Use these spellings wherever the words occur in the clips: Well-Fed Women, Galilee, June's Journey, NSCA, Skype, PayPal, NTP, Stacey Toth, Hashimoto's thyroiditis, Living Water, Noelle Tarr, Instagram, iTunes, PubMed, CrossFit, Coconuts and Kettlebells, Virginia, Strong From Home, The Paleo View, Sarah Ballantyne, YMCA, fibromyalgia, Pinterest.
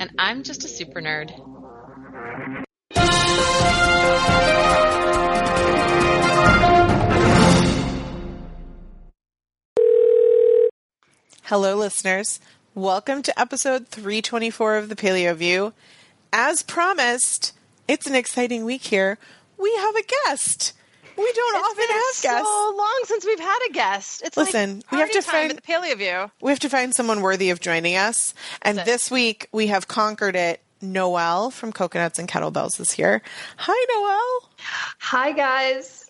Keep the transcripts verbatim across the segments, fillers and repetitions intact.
And I'm just a super nerd. Hello, listeners. Welcome to episode three twenty-four of The Paleo View. As promised, it's an exciting week here. We have a guest. We don't it's often have guests. It's so long since we've had a guest. It's Listen, like party we have to time find, at the Paleo View. We have to find someone worthy of joining us. And this week, we have conquered it. Noelle from Coconuts and Kettlebells is here. Hi, Noelle. Hi, guys.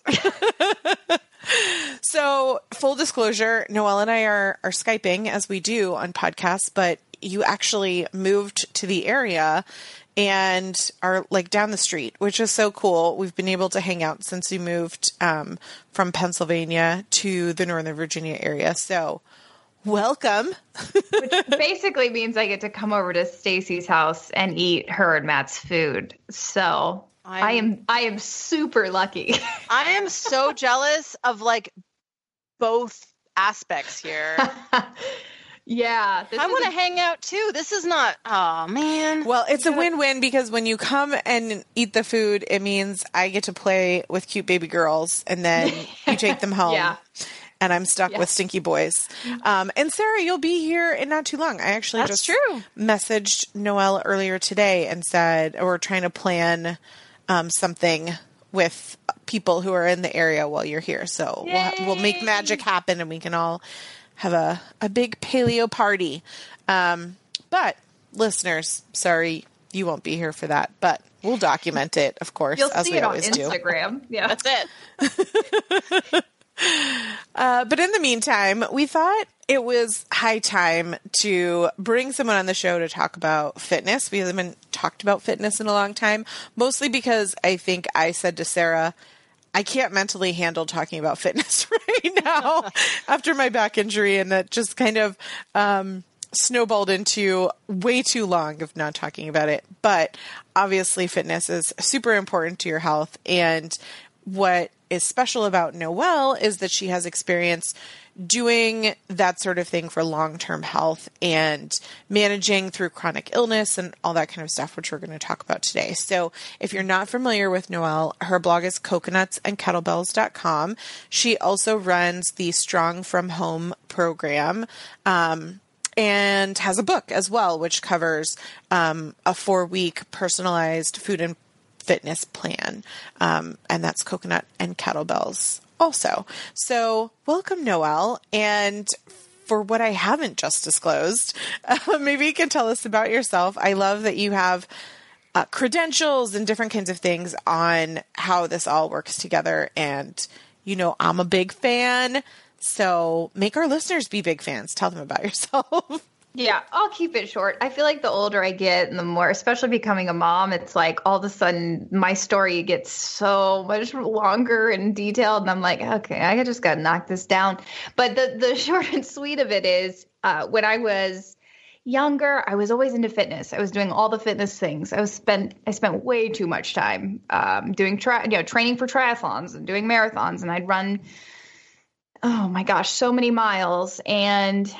So, full disclosure, Noelle and I are, are Skyping, as we do on podcasts, but you actually moved to the area and are like down the street, which is so cool. We've been able to hang out since we moved um, from Pennsylvania to the Northern Virginia area. So, welcome. Which basically means I get to come over to Stacy's house and eat her and Matt's food. So I'm, I am I am super lucky. I am so jealous of like both aspects here. Yeah. I want to hang out too. This is not, oh man. Well, it's you a gotta... win-win because when you come and eat the food, it means I get to play with cute baby girls and then you take them home. Yeah. And I'm stuck yes. with stinky boys. Um, and Sarah, you'll be here in not too long. I actually That's just true. messaged Noelle earlier today and said, oh, we're trying to plan um, something with people who are in the area while you're here. So we'll, ha- we'll make magic happen and we can all have a, a big paleo party. Um, but listeners, sorry, you won't be here for that, but we'll document it, of course, You'll as see we it always on Instagram. do. Yeah. That's it. Uh, but in the meantime, we thought it was high time to bring someone on the show to talk about fitness. We haven't talked about fitness in a long time, mostly because I think I said to Sarah, I can't mentally handle talking about fitness right now after my back injury. And that just kind of um, snowballed into way too long of not talking about it. But obviously fitness is super important to your health. And what is special about Noelle is that she has experience doing that sort of thing for long-term health and managing through chronic illness and all that kind of stuff, which we're going to talk about today. So if you're not familiar with Noelle, her blog is coconuts and kettlebells dot com. She also runs the Strong From Home program, um, and has a book as well, which covers um, a four-week personalized food and fitness plan. Um, and that's Coconut and Kettlebells also. So welcome, Noelle. And for what I haven't just disclosed, uh, maybe you can tell us about yourself. I love that you have uh, credentials and different kinds of things on how this all works together. And, you know, I'm a big fan. So make our listeners be big fans. Tell them about yourself. Yeah, I'll keep it short. I feel like the older I get and the more, especially becoming a mom, it's like all of a sudden my story gets so much longer and detailed. And I'm like, okay, I just got to knock this down. But the, the short and sweet of it is uh, when I was younger, I was always into fitness. I was doing all the fitness things. I was spent, I spent way too much time um, doing, tri- you know, training for triathlons and doing marathons. And I'd run, oh my gosh, so many miles. And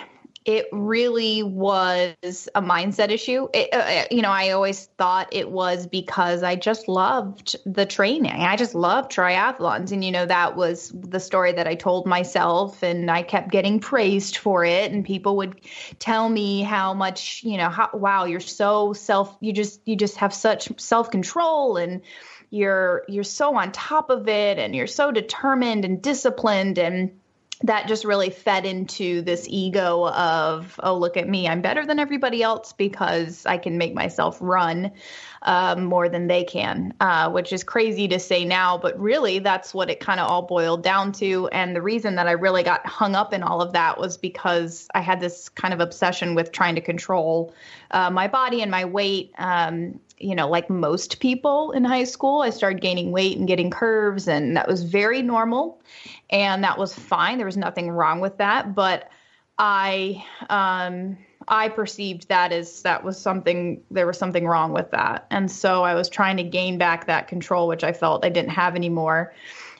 it really was a mindset issue. It, uh, you know, I always thought it was because I just loved the training. I just loved triathlons. And, you know, that was the story that I told myself, and I kept getting praised for it. And people would tell me how much, you know, how, wow, you're so self, you just, you just have such self-control, and you're, you're so on top of it, and you're so determined and disciplined. And that just really fed into this ego of, oh, look at me, I'm better than everybody else because I can make myself run um, more than they can, uh, which is crazy to say now, but really that's what it kind of all boiled down to. And the reason that I really got hung up in all of that was because I had this kind of obsession with trying to control uh, my body and my weight, um, you know, like most people in high school, I started gaining weight and getting curves, and that was very normal. And that was fine. There was nothing wrong with that. But I, um, I perceived that as that was something, there was something wrong with that. And so I was trying to gain back that control, which I felt I didn't have anymore.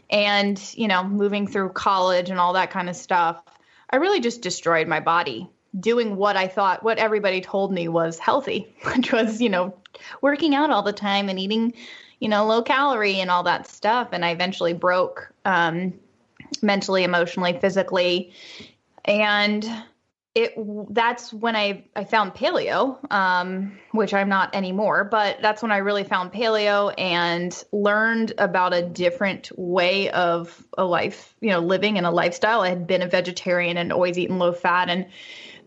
And, you know, moving through college and all that kind of stuff, I really just destroyed my body doing what I thought, what everybody told me was healthy, which was, you know, working out all the time and eating, you know, low calorie and all that stuff. And I eventually broke, um, mentally, emotionally, physically. And it, that's when I, I found paleo, um, which I'm not anymore, but that's when I really found paleo and learned about a different way of a life, you know, living in a lifestyle. I had been a vegetarian and always eaten low fat. And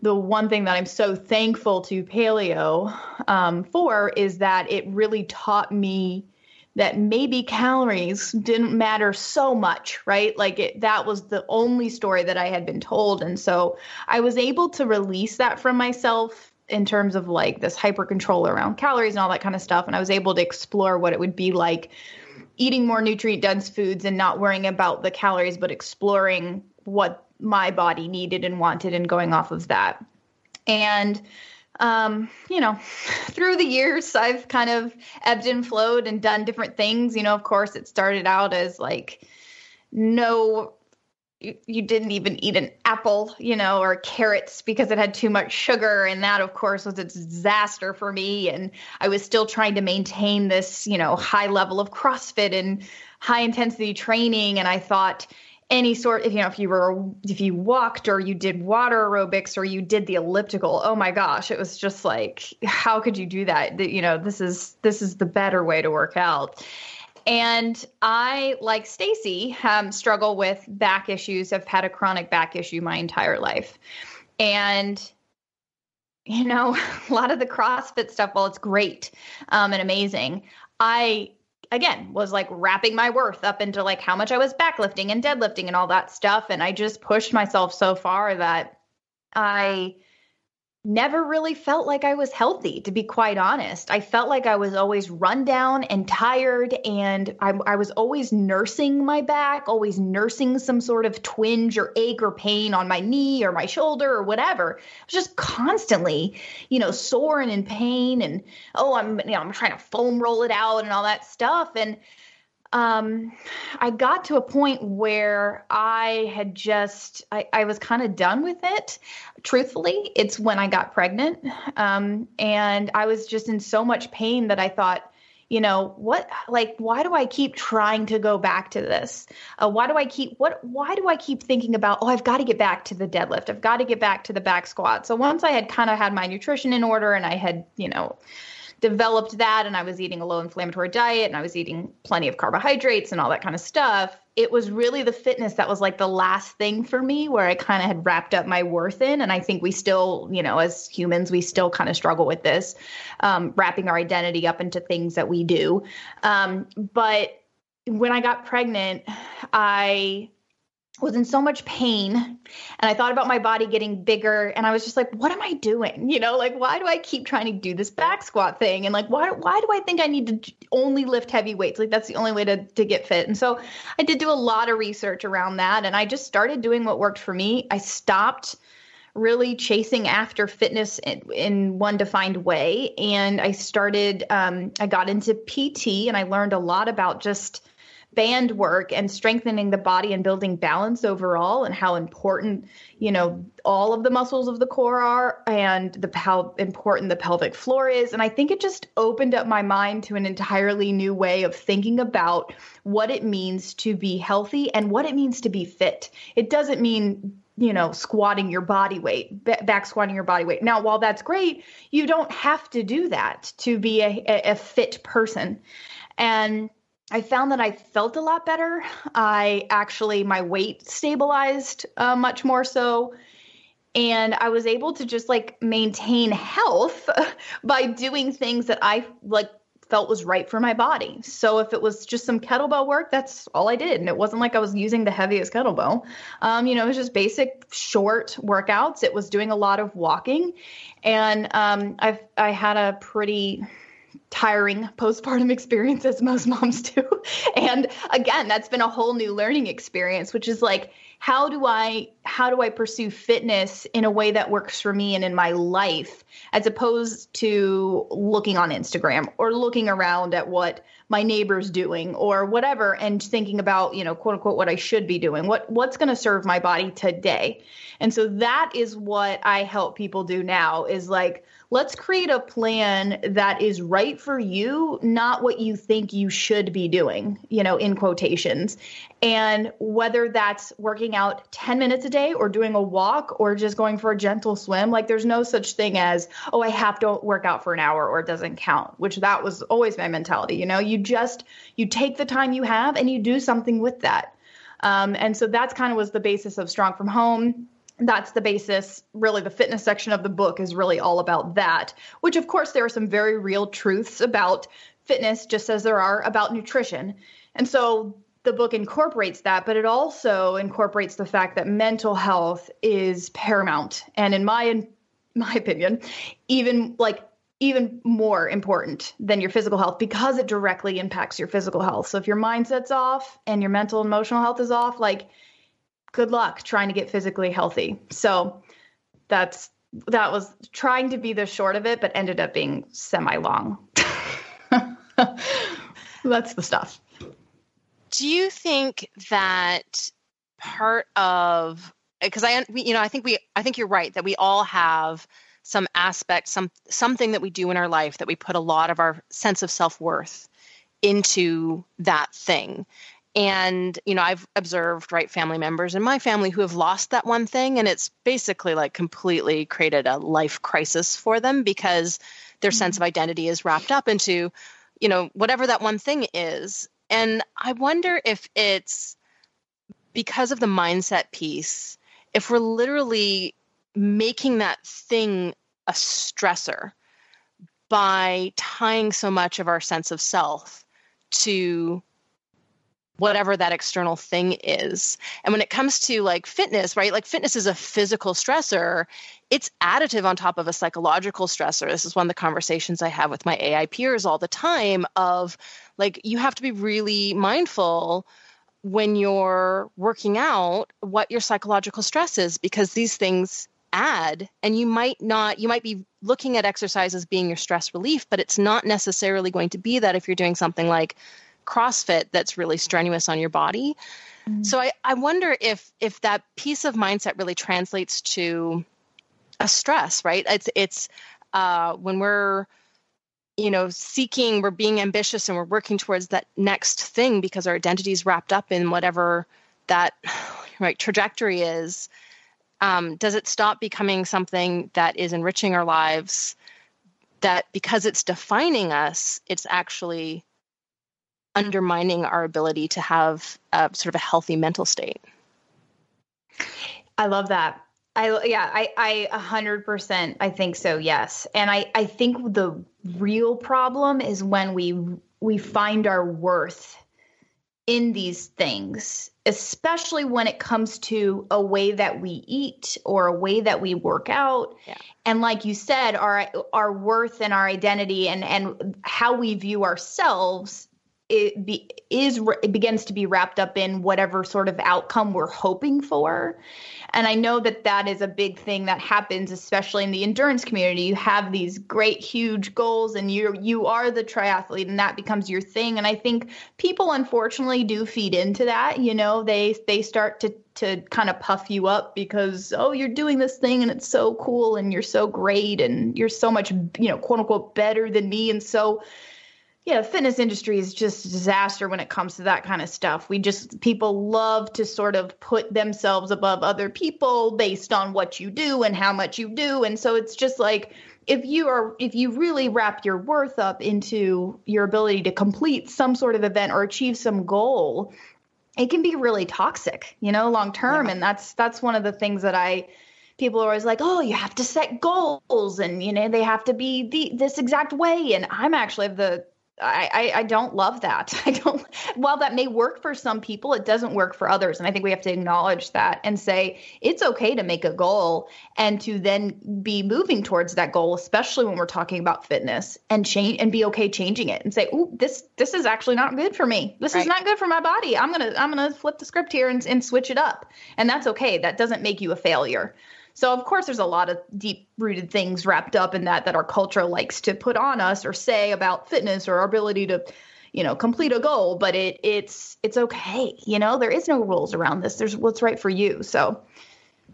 the one thing that I'm so thankful to paleo, um, for is that it really taught me that maybe calories didn't matter so much, right? Like it, that was the only story that I had been told. And so I was able to release that from myself in terms of like this hyper control around calories and all that kind of stuff. And I was able to explore what it would be like eating more nutrient dense foods and not worrying about the calories, but exploring what my body needed and wanted and going off of that. And Um, you know, through the years, I've kind of ebbed and flowed and done different things. You know, of course, it started out as like, no, you, you didn't even eat an apple, you know, or carrots because it had too much sugar. And that, of course, was a disaster for me. And I was still trying to maintain this, you know, high level of CrossFit and high intensity training. And I thought, any sort of, you know, if you were, if you walked or you did water aerobics or you did the elliptical, oh my gosh, it was just like, how could you do that? You know, this is, this is the better way to work out. And I, like Stacey, um, struggle with back issues. I've had a chronic back issue my entire life. And, you know, a lot of the CrossFit stuff, while it's great, um, and amazing, I, again, was like wrapping my worth up into like how much I was backlifting and deadlifting and all that stuff. And I just pushed myself so far that I never really felt like I was healthy, to be quite honest. I felt like I was always run down and tired, and I, I was always nursing my back, always nursing some sort of twinge or ache or pain on my knee or my shoulder or whatever. I was just constantly, you know, sore and in pain, and, oh, I'm, you know, I'm trying to foam roll it out and all that stuff. And um, I got to a point where I had just, I, I was kind of done with it. Truthfully, it's when I got pregnant. Um, and I was just in so much pain that I thought, you know, what, like, why do I keep trying to go back to this? Uh, why do I keep, what, why do I keep thinking about, oh, I've got to get back to the deadlift. I've got to get back to the back squat. So once I had kind of had my nutrition in order and I had, you know, developed that, and I was eating a low inflammatory diet and I was eating plenty of carbohydrates and all that kind of stuff, it was really the fitness that was like the last thing for me where I kind of had wrapped up my worth in. And I think we still, you know, as humans, we still kind of struggle with this, um, wrapping our identity up into things that we do. Um, but when I got pregnant, I was in so much pain, and I thought about my body getting bigger, and I was just like, what am I doing? You know, like, why do I keep trying to do this back squat thing? And like, why, why do I think I need to only lift heavy weights? Like, that's the only way to, to get fit. And so I did do a lot of research around that, and I just started doing what worked for me. I stopped really chasing after fitness in, in one defined way. And I started, um, I got into P T, and I learned a lot about just band work and strengthening the body and building balance overall, and how important, you know, all of the muscles of the core are, and the how important the pelvic floor is. And I think it just opened up my mind to an entirely new way of thinking about what it means to be healthy and what it means to be fit. It doesn't mean, you know, squatting your body weight, back squatting your body weight. Now, while that's great, you don't have to do that to be a, a fit person. And I found that I felt a lot better. I actually, my weight stabilized uh, much more so. And I was able to just like maintain health by doing things that I like felt was right for my body. So if it was just some kettlebell work, that's all I did. And it wasn't like I was using the heaviest kettlebell. Um, you know, it was just basic short workouts. It was doing a lot of walking. And um, I've, I had a pretty tiring postpartum experience, as most moms do. And again, that's been a whole new learning experience, which is like, how do I, how do I pursue fitness in a way that works for me and in my life, as opposed to looking on Instagram or looking around at what my neighbor's doing or whatever, and thinking about, you know, quote unquote, what I should be doing, what, what's going to serve my body today. And so that is what I help people do now, is like, let's create a plan that is right for you, not what you think you should be doing, you know, in quotations. And whether that's working out ten minutes a day or doing a walk or just going for a gentle swim, like there's no such thing as, oh, I have to work out for an hour or it doesn't count, which that was always my mentality. You know, you just, you take the time you have and you do something with that. Um, and so that's kind of was the basis of Strong From Home. That's the basis. Really, the fitness section of the book is really all about that, which, of course, there are some very real truths about fitness, just as there are about nutrition. And so the book incorporates that, but it also incorporates the fact that mental health is paramount. And in my, in my opinion, even like even more important than your physical health, because it directly impacts your physical health. So if your mindset's off and your mental and emotional health is off, like, good luck trying to get physically healthy. So that's, that was trying to be the short of it, but ended up being semi-long. That's the stuff. Do you think that part of, because I, we, you know, I think we, I think you're right that we all have some aspect, some, something that we do in our life that we put a lot of our sense of self-worth into that thing. And, you know, I've observed, right, family members in my family who have lost that one thing. And it's basically like completely created a life crisis for them, because their mm-hmm. sense of identity is wrapped up into, you know, whatever that one thing is. And I wonder if it's because of the mindset piece, if we're literally making that thing a stressor by tying so much of our sense of self to whatever that external thing is. And when it comes to like fitness, right? Like fitness is a physical stressor. It's additive on top of a psychological stressor. This is one of the conversations I have with my A I peers all the time of like, you have to be really mindful when you're working out what your psychological stress is, because these things add, and you might not, you might be looking at exercise as being your stress relief, but it's not necessarily going to be that if you're doing something like CrossFit that's really strenuous on your body. Mm-hmm. So I, I wonder if if that piece of mindset really translates to a stress, right? It's it's uh, when we're, you know, seeking, we're being ambitious and we're working towards that next thing because our identity is wrapped up in whatever that right trajectory is. Um, does it stop becoming something that is enriching our lives, that because it's defining us, it's actually undermining our ability to have a sort of a healthy mental state? I love that. I, yeah, I, I one hundred percent, I think so. Yes. And I, I think the real problem is when we, we find our worth in these things, especially when it comes to a way that we eat or a way that we work out. Yeah. And like you said, our, our worth and our identity and, and how we view ourselves It be, is it begins to be wrapped up in whatever sort of outcome we're hoping for. And I know that that is a big thing that happens, especially in the endurance community. You have these great, huge goals and you you are the triathlete and that becomes your thing. And I think people, unfortunately, do feed into that. You know, they they start to to kind of puff you up because, oh, you're doing this thing and it's so cool and you're so great and you're so much, you know, quote unquote, better than me. And so yeah, the fitness industry is just a disaster when it comes to that kind of stuff. We just, people love to sort of put themselves above other people based on what you do and how much you do. And so it's just like, if you are, if you really wrap your worth up into your ability to complete some sort of event or achieve some goal, it can be really toxic, you know, long term. Yeah. And that's, that's one of the things that I, people are always like, oh, you have to set goals and, you know, they have to be the, this exact way. And I'm actually of the I, I don't love that. I don't, while that may work for some people, it doesn't work for others. And I think we have to acknowledge that and say, it's okay to make a goal and to then be moving towards that goal, especially when we're talking about fitness, and change and be okay changing it and say, oh, this, this is actually not good for me. This right. is not good for my body. I'm going to, I'm going to flip the script here and, and switch it up. And that's okay. That doesn't make you a failure. So of course, there's a lot of deep-rooted things wrapped up in that that our culture likes to put on us or say about fitness or our ability to, you know, complete a goal. But it it's it's okay, you know. There is no rules around this. There's what's right for you. So,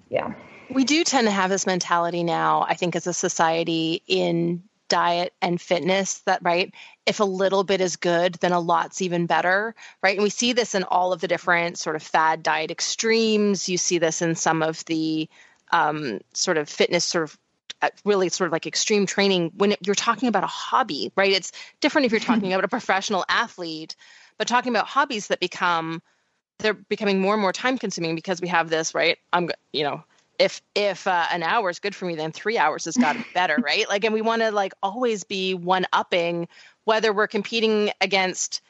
yeah, we do tend to have this mentality now, I think, as a society in diet and fitness that right. if a little bit is good, then a lot's even better, right? And we see this in all of the different sort of fad diet extremes. You see this in some of the Um, sort of fitness, sort of uh, really sort of like extreme training when it, you're talking about a hobby, right? It's different if you're talking about a professional athlete, but talking about hobbies that become, they're becoming more and more time consuming because we have this, right? I'm, you know, if, if uh, an hour is good for me, then three hours has got to be better, right? Like, and we want to like always be one upping, whether we're competing against,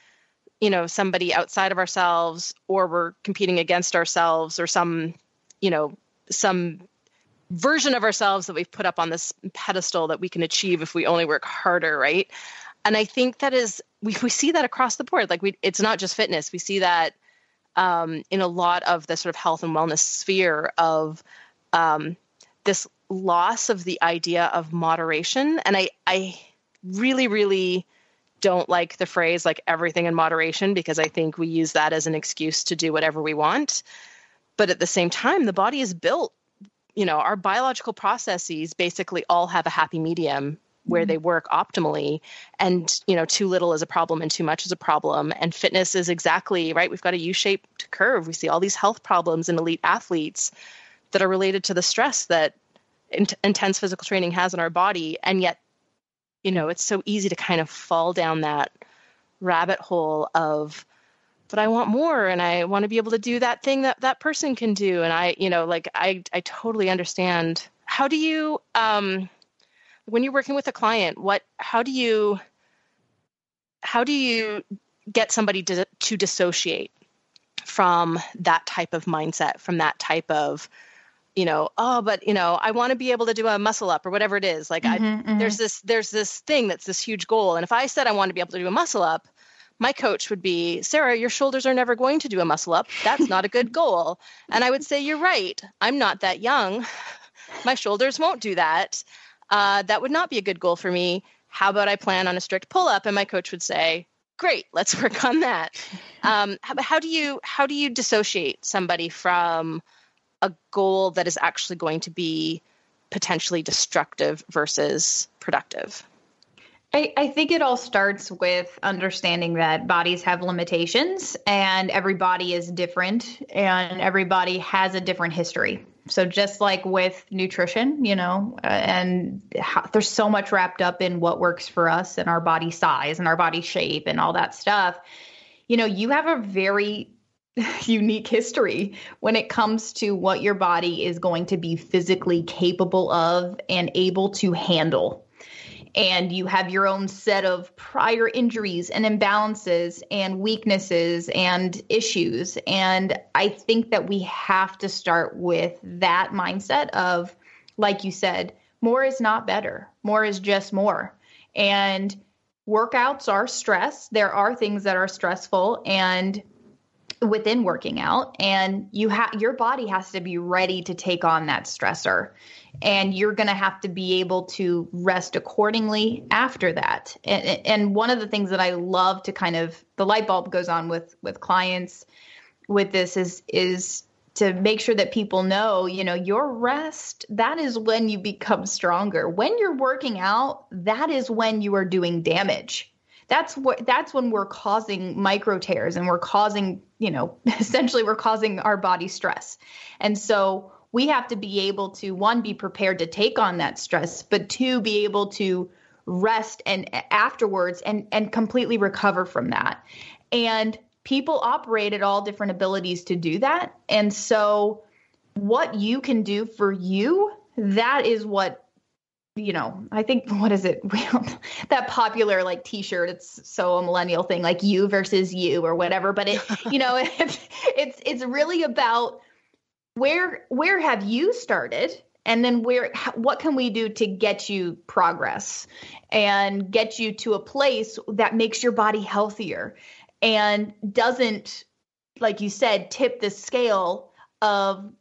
you know, somebody outside of ourselves, or we're competing against ourselves, or some, you know, some version of ourselves that we've put up on this pedestal that we can achieve if we only work harder, right? And I think that is, we, we see that across the board. Like we, it's not just fitness. We see that um, in a lot of the sort of health and wellness sphere of um, this loss of the idea of moderation. And I, I really, really don't like the phrase like everything in moderation, because I think we use that as an excuse to do whatever we want. But at the same time, the body is built, you know, our biological processes basically all have a happy medium where mm-hmm. they work optimally. And, you know, too little is a problem and too much is a problem. And fitness is exactly right. We've got a U-shaped curve. We see all these health problems in elite athletes that are related to the stress that in- intense physical training has on our body. And yet, you know, it's so easy to kind of fall down that rabbit hole of, but I want more, and I want to be able to do that thing that that person can do. And I, you know, like I, I totally understand. How do you, um, when you're working with a client, what, how do you, how do you get somebody to, to dissociate from that type of mindset, from that type of, you know, oh, but you know, I want to be able to do a muscle up or whatever it is. Like mm-hmm, I, mm-hmm. there's this, there's this thing that's this huge goal. And if I said I want to be able to do a muscle up, my coach would be, Sarah, your shoulders are never going to do a muscle up. That's not a good goal. And I would say, you're right. I'm not that young. My shoulders won't do that. Uh, that would not be a good goal for me. How about I plan on a strict pull up? And my coach would say, great, let's work on that. Um, how, how do you, how do you dissociate somebody from a goal that is actually going to be potentially destructive versus productive? I, I think it all starts with understanding that bodies have limitations, and every body is different, and everybody has a different history. So just like with nutrition, you know, uh, and how, there's so much wrapped up in what works for us and our body size and our body shape and all that stuff. You know, you have a very unique history when it comes to what your body is going to be physically capable of and able to handle. And you have your own set of prior injuries and imbalances and weaknesses and issues. And I think that we have to start with that mindset of, like you said, more is not better. More is just more. And workouts are stress. There are things that are stressful and within working out, and you ha- your body has to be ready to take on that stressor. And you're going to have to be able to rest accordingly after that. And, and one of the things that I love to kind of, the light bulb goes on with, with clients with this is, is to make sure that people know, you know, your rest, that is when you become stronger. When you're working out, that is when you are doing damage. That's what, that's when we're causing micro tears and we're causing, you know, essentially we're causing our body stress. And so we have to be able to, one, be prepared to take on that stress, but two, be able to rest and afterwards and, and completely recover from that. And people operate at all different abilities to do that. And so what you can do for you, that is what you know, I think, what is it? That popular like t-shirt, it's so a millennial thing, like you versus you or whatever, but it, you know, it's, it's, it's really about where, where have you started? And then where, what can we do to get you progress and get you to a place that makes your body healthier and doesn't, like you said, tip the scale of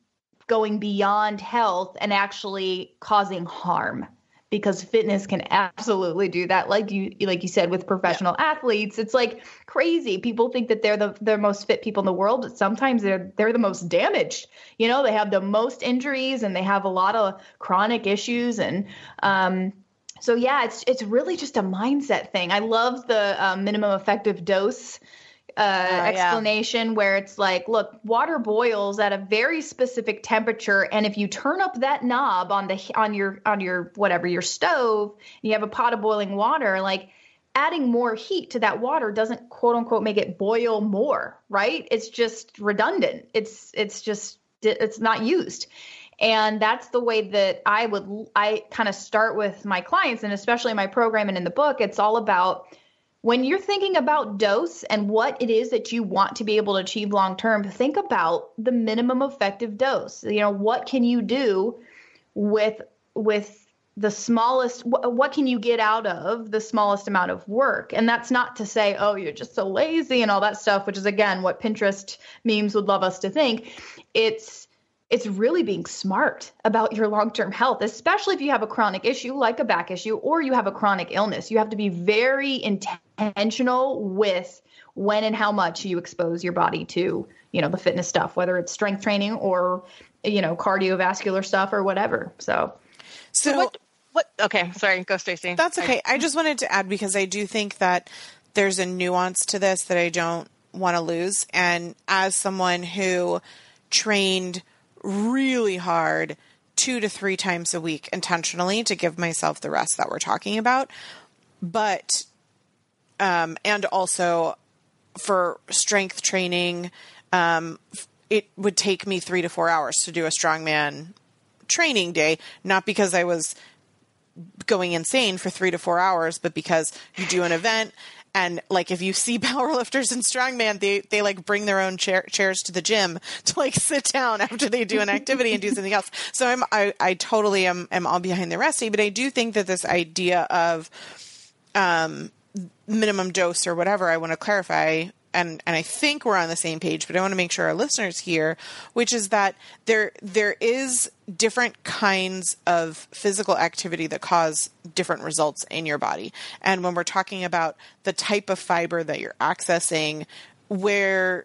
going beyond health and actually causing harm, because fitness can absolutely do that. Like you, like you said, with professional yeah. athletes, it's like crazy. People think that they're the, the most fit people in the world, but sometimes they're, they're the most damaged. You know, they have the most injuries and they have a lot of chronic issues. And, um, so yeah, it's, it's really just a mindset thing. I love the uh, minimum effective dose Uh, oh, explanation yeah. where it's like, look, water boils at a very specific temperature. And if you turn up that knob on the, on your, on your, whatever, your stove, and you have a pot of boiling water, like adding more heat to that water doesn't quote unquote make it boil more, right? It's just redundant. It's, it's just, it's not used. And that's the way that I would, I kind of start with my clients, and especially my program and in the book, it's all about, when you're thinking about dose and what it is that you want to be able to achieve long-term, think about the minimum effective dose. You know, what can you do with, with the smallest, wh- what can you get out of the smallest amount of work? And that's not to say, oh, you're just so lazy and all that stuff, which is again, what Pinterest memes would love us to think. It's, it's really being smart about your long-term health, especially if you have a chronic issue like a back issue, or you have a chronic illness. You have to be very intense. Intentional with when and how much you expose your body to, you know, the fitness stuff, whether it's strength training or, you know, cardiovascular stuff or whatever. So, so, so what, what, okay. Sorry. Go, Stacey. That's okay. I, I just wanted to add, because I do think that there's a nuance to this that I don't want to lose. And as someone who trained really hard two to three times a week intentionally to give myself the rest that we're talking about, but Um, and also for strength training, um, it would take me three to four hours to do a strongman training day, not because I was going insane for three to four hours, but because you do an event. And like, if you see powerlifters and strongman, they, they like bring their own chair, chairs to the gym to like sit down after they do an activity and do something else. So I'm, I, I totally am, am all behind the recipe, but I do think that this idea of, um, minimum dose or whatever, I want to clarify. And, and I think we're on the same page, but I want to make sure our listeners hear, which is that there, there is different kinds of physical activity that cause different results in your body. And when we're talking about the type of fiber that you're accessing, where,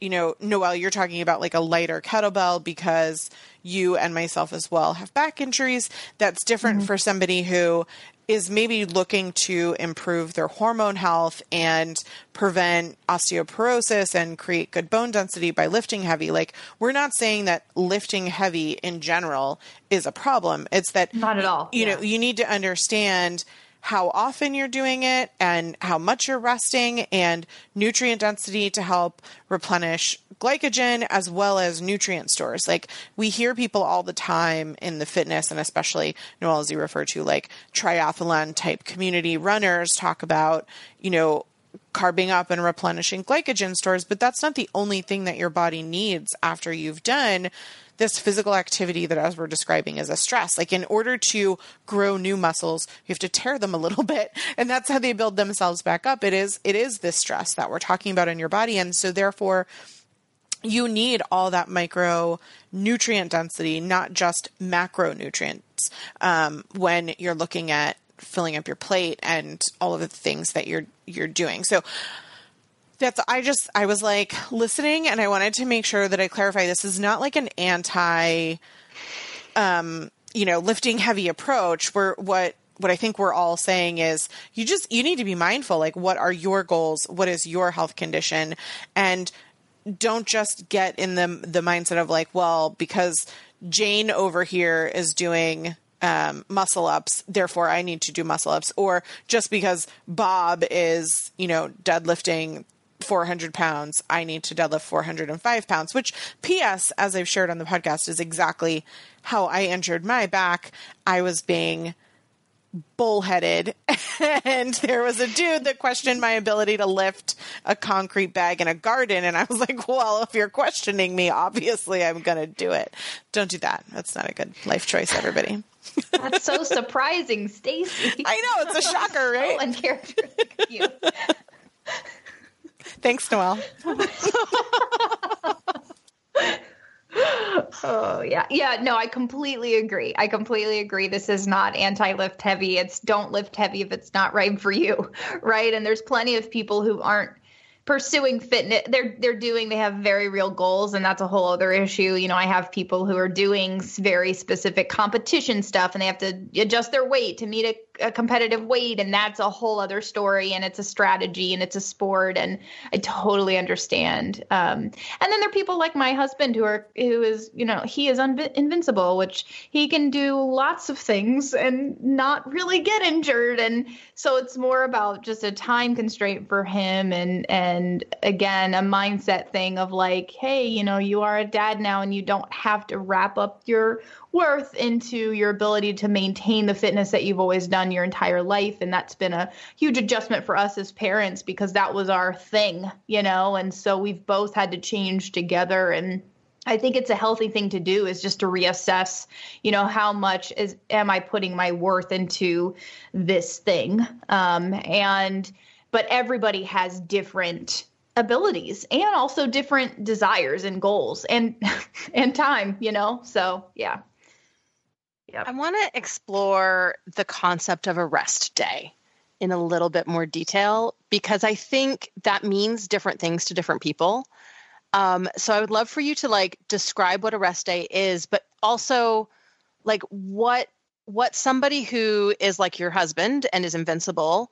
you know, Noelle, you're talking about like a lighter kettlebell because you and myself as well have back injuries. That's different mm-hmm. for somebody who is maybe looking to improve their hormone health and prevent osteoporosis and create good bone density by lifting heavy. Like, we're not saying that lifting heavy in general is a problem. It's that, not at all. You yeah. know, you need to understand how often you're doing it and how much you're resting, and nutrient density to help replenish glycogen as well as nutrient stores. Like, we hear people all the time in the fitness, and especially, Noelle, as you refer to, like triathlon type community runners talk about, you know, carbing up and replenishing glycogen stores, but that's not the only thing that your body needs after you've done this physical activity that, as we're describing, is a stress. Like, in order to grow new muscles, you have to tear them a little bit, and that's how they build themselves back up. It is, it is this stress that we're talking about in your body. And so therefore you need all that micronutrient density, not just macronutrients, um, when you're looking at filling up your plate and all of the things that you're, you're doing. So that's, I just, I was like listening, and I wanted to make sure that I clarify, this is not like an anti, um, you know, lifting heavy approach, where what, what I think we're all saying is you just, you need to be mindful. Like, what are your goals? What is your health condition? And don't just get in the, the mindset of like, well, because Jane over here is doing Um, muscle ups, therefore I need to do muscle ups, or just because Bob is, you know, deadlifting four hundred pounds, I need to deadlift four hundred five pounds, which P S, as I've shared on the podcast, is exactly how I injured my back. I was being bullheaded, and there was a dude that questioned my ability to lift a concrete bag in a garden. And I was like, well, if you're questioning me, obviously I'm going to do it. Don't do that. That's not a good life choice, everybody. That's so surprising, Stacey. I know. It's a shocker, right? So uncharacteristic of you. Thanks, Noelle. Oh, yeah. Yeah, no, I completely agree. I completely agree. This is not anti-lift heavy. It's don't lift heavy if it's not right for you, right? And there's plenty of people who aren't pursuing fitness. They're they're doing, they have very real goals, and that's a whole other issue. You know, I have people who are doing very specific competition stuff, and they have to adjust their weight to meet a, a competitive weight, and that's a whole other story, and it's a strategy, and it's a sport, and I totally understand. Um, and then there are people like my husband who are, who is, you know, he is un- invincible, which he can do lots of things and not really get injured, and so it's more about just a time constraint for him, and and And again, a mindset thing of like, hey, you know, you are a dad now and you don't have to wrap up your worth into your ability to maintain the fitness that you've always done your entire life. And that's been a huge adjustment for us as parents because that was our thing, you know, and so we've both had to change together. And I think it's a healthy thing to do is just to reassess, you know, how much is am I putting my worth into this thing? Um, and But everybody has different abilities and also different desires and goals and and time, you know? So, yeah. Yep. I want to explore the concept of a rest day in a little bit more detail because I think that means different things to different people. Um, so I would love for you to, like, describe what a rest day is, but also, like, what what somebody who is like your husband and is invincible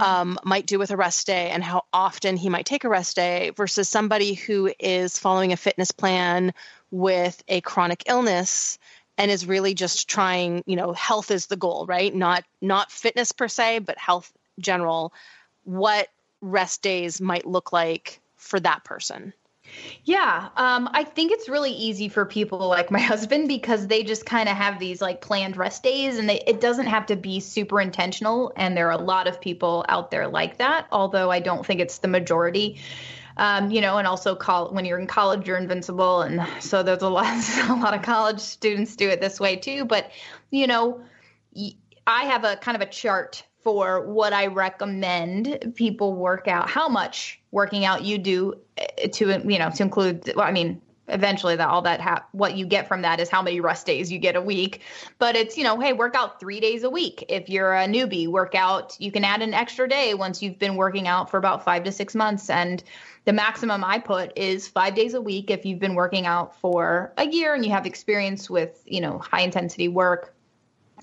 Um, might do with a rest day and how often he might take a rest day versus somebody who is following a fitness plan with a chronic illness and is really just trying, you know, health is the goal, right? Not, not fitness per se, but health general, what rest days might look like for that person. Yeah. Um, I think it's really easy for people like my husband because they just kind of have these like planned rest days and they, it doesn't have to be super intentional. And there are a lot of people out there like that, although I don't think it's the majority. Um, you know, and also call, when you're in college, you're invincible. And so there's a lot, a lot of college students do it this way too. But, you know, I have a kind of a chart for what I recommend people work out, how much working out you do to, you know, to include, well, I mean, eventually that all that, ha- what you get from that is how many rest days you get a week, but it's, you know, hey, work out three days a week. If you're a newbie, work out, you can add an extra day once you've been working out for about five to six months. And the maximum I put is five days a week. If you've been working out for a year and you have experience with, you know, high intensity work,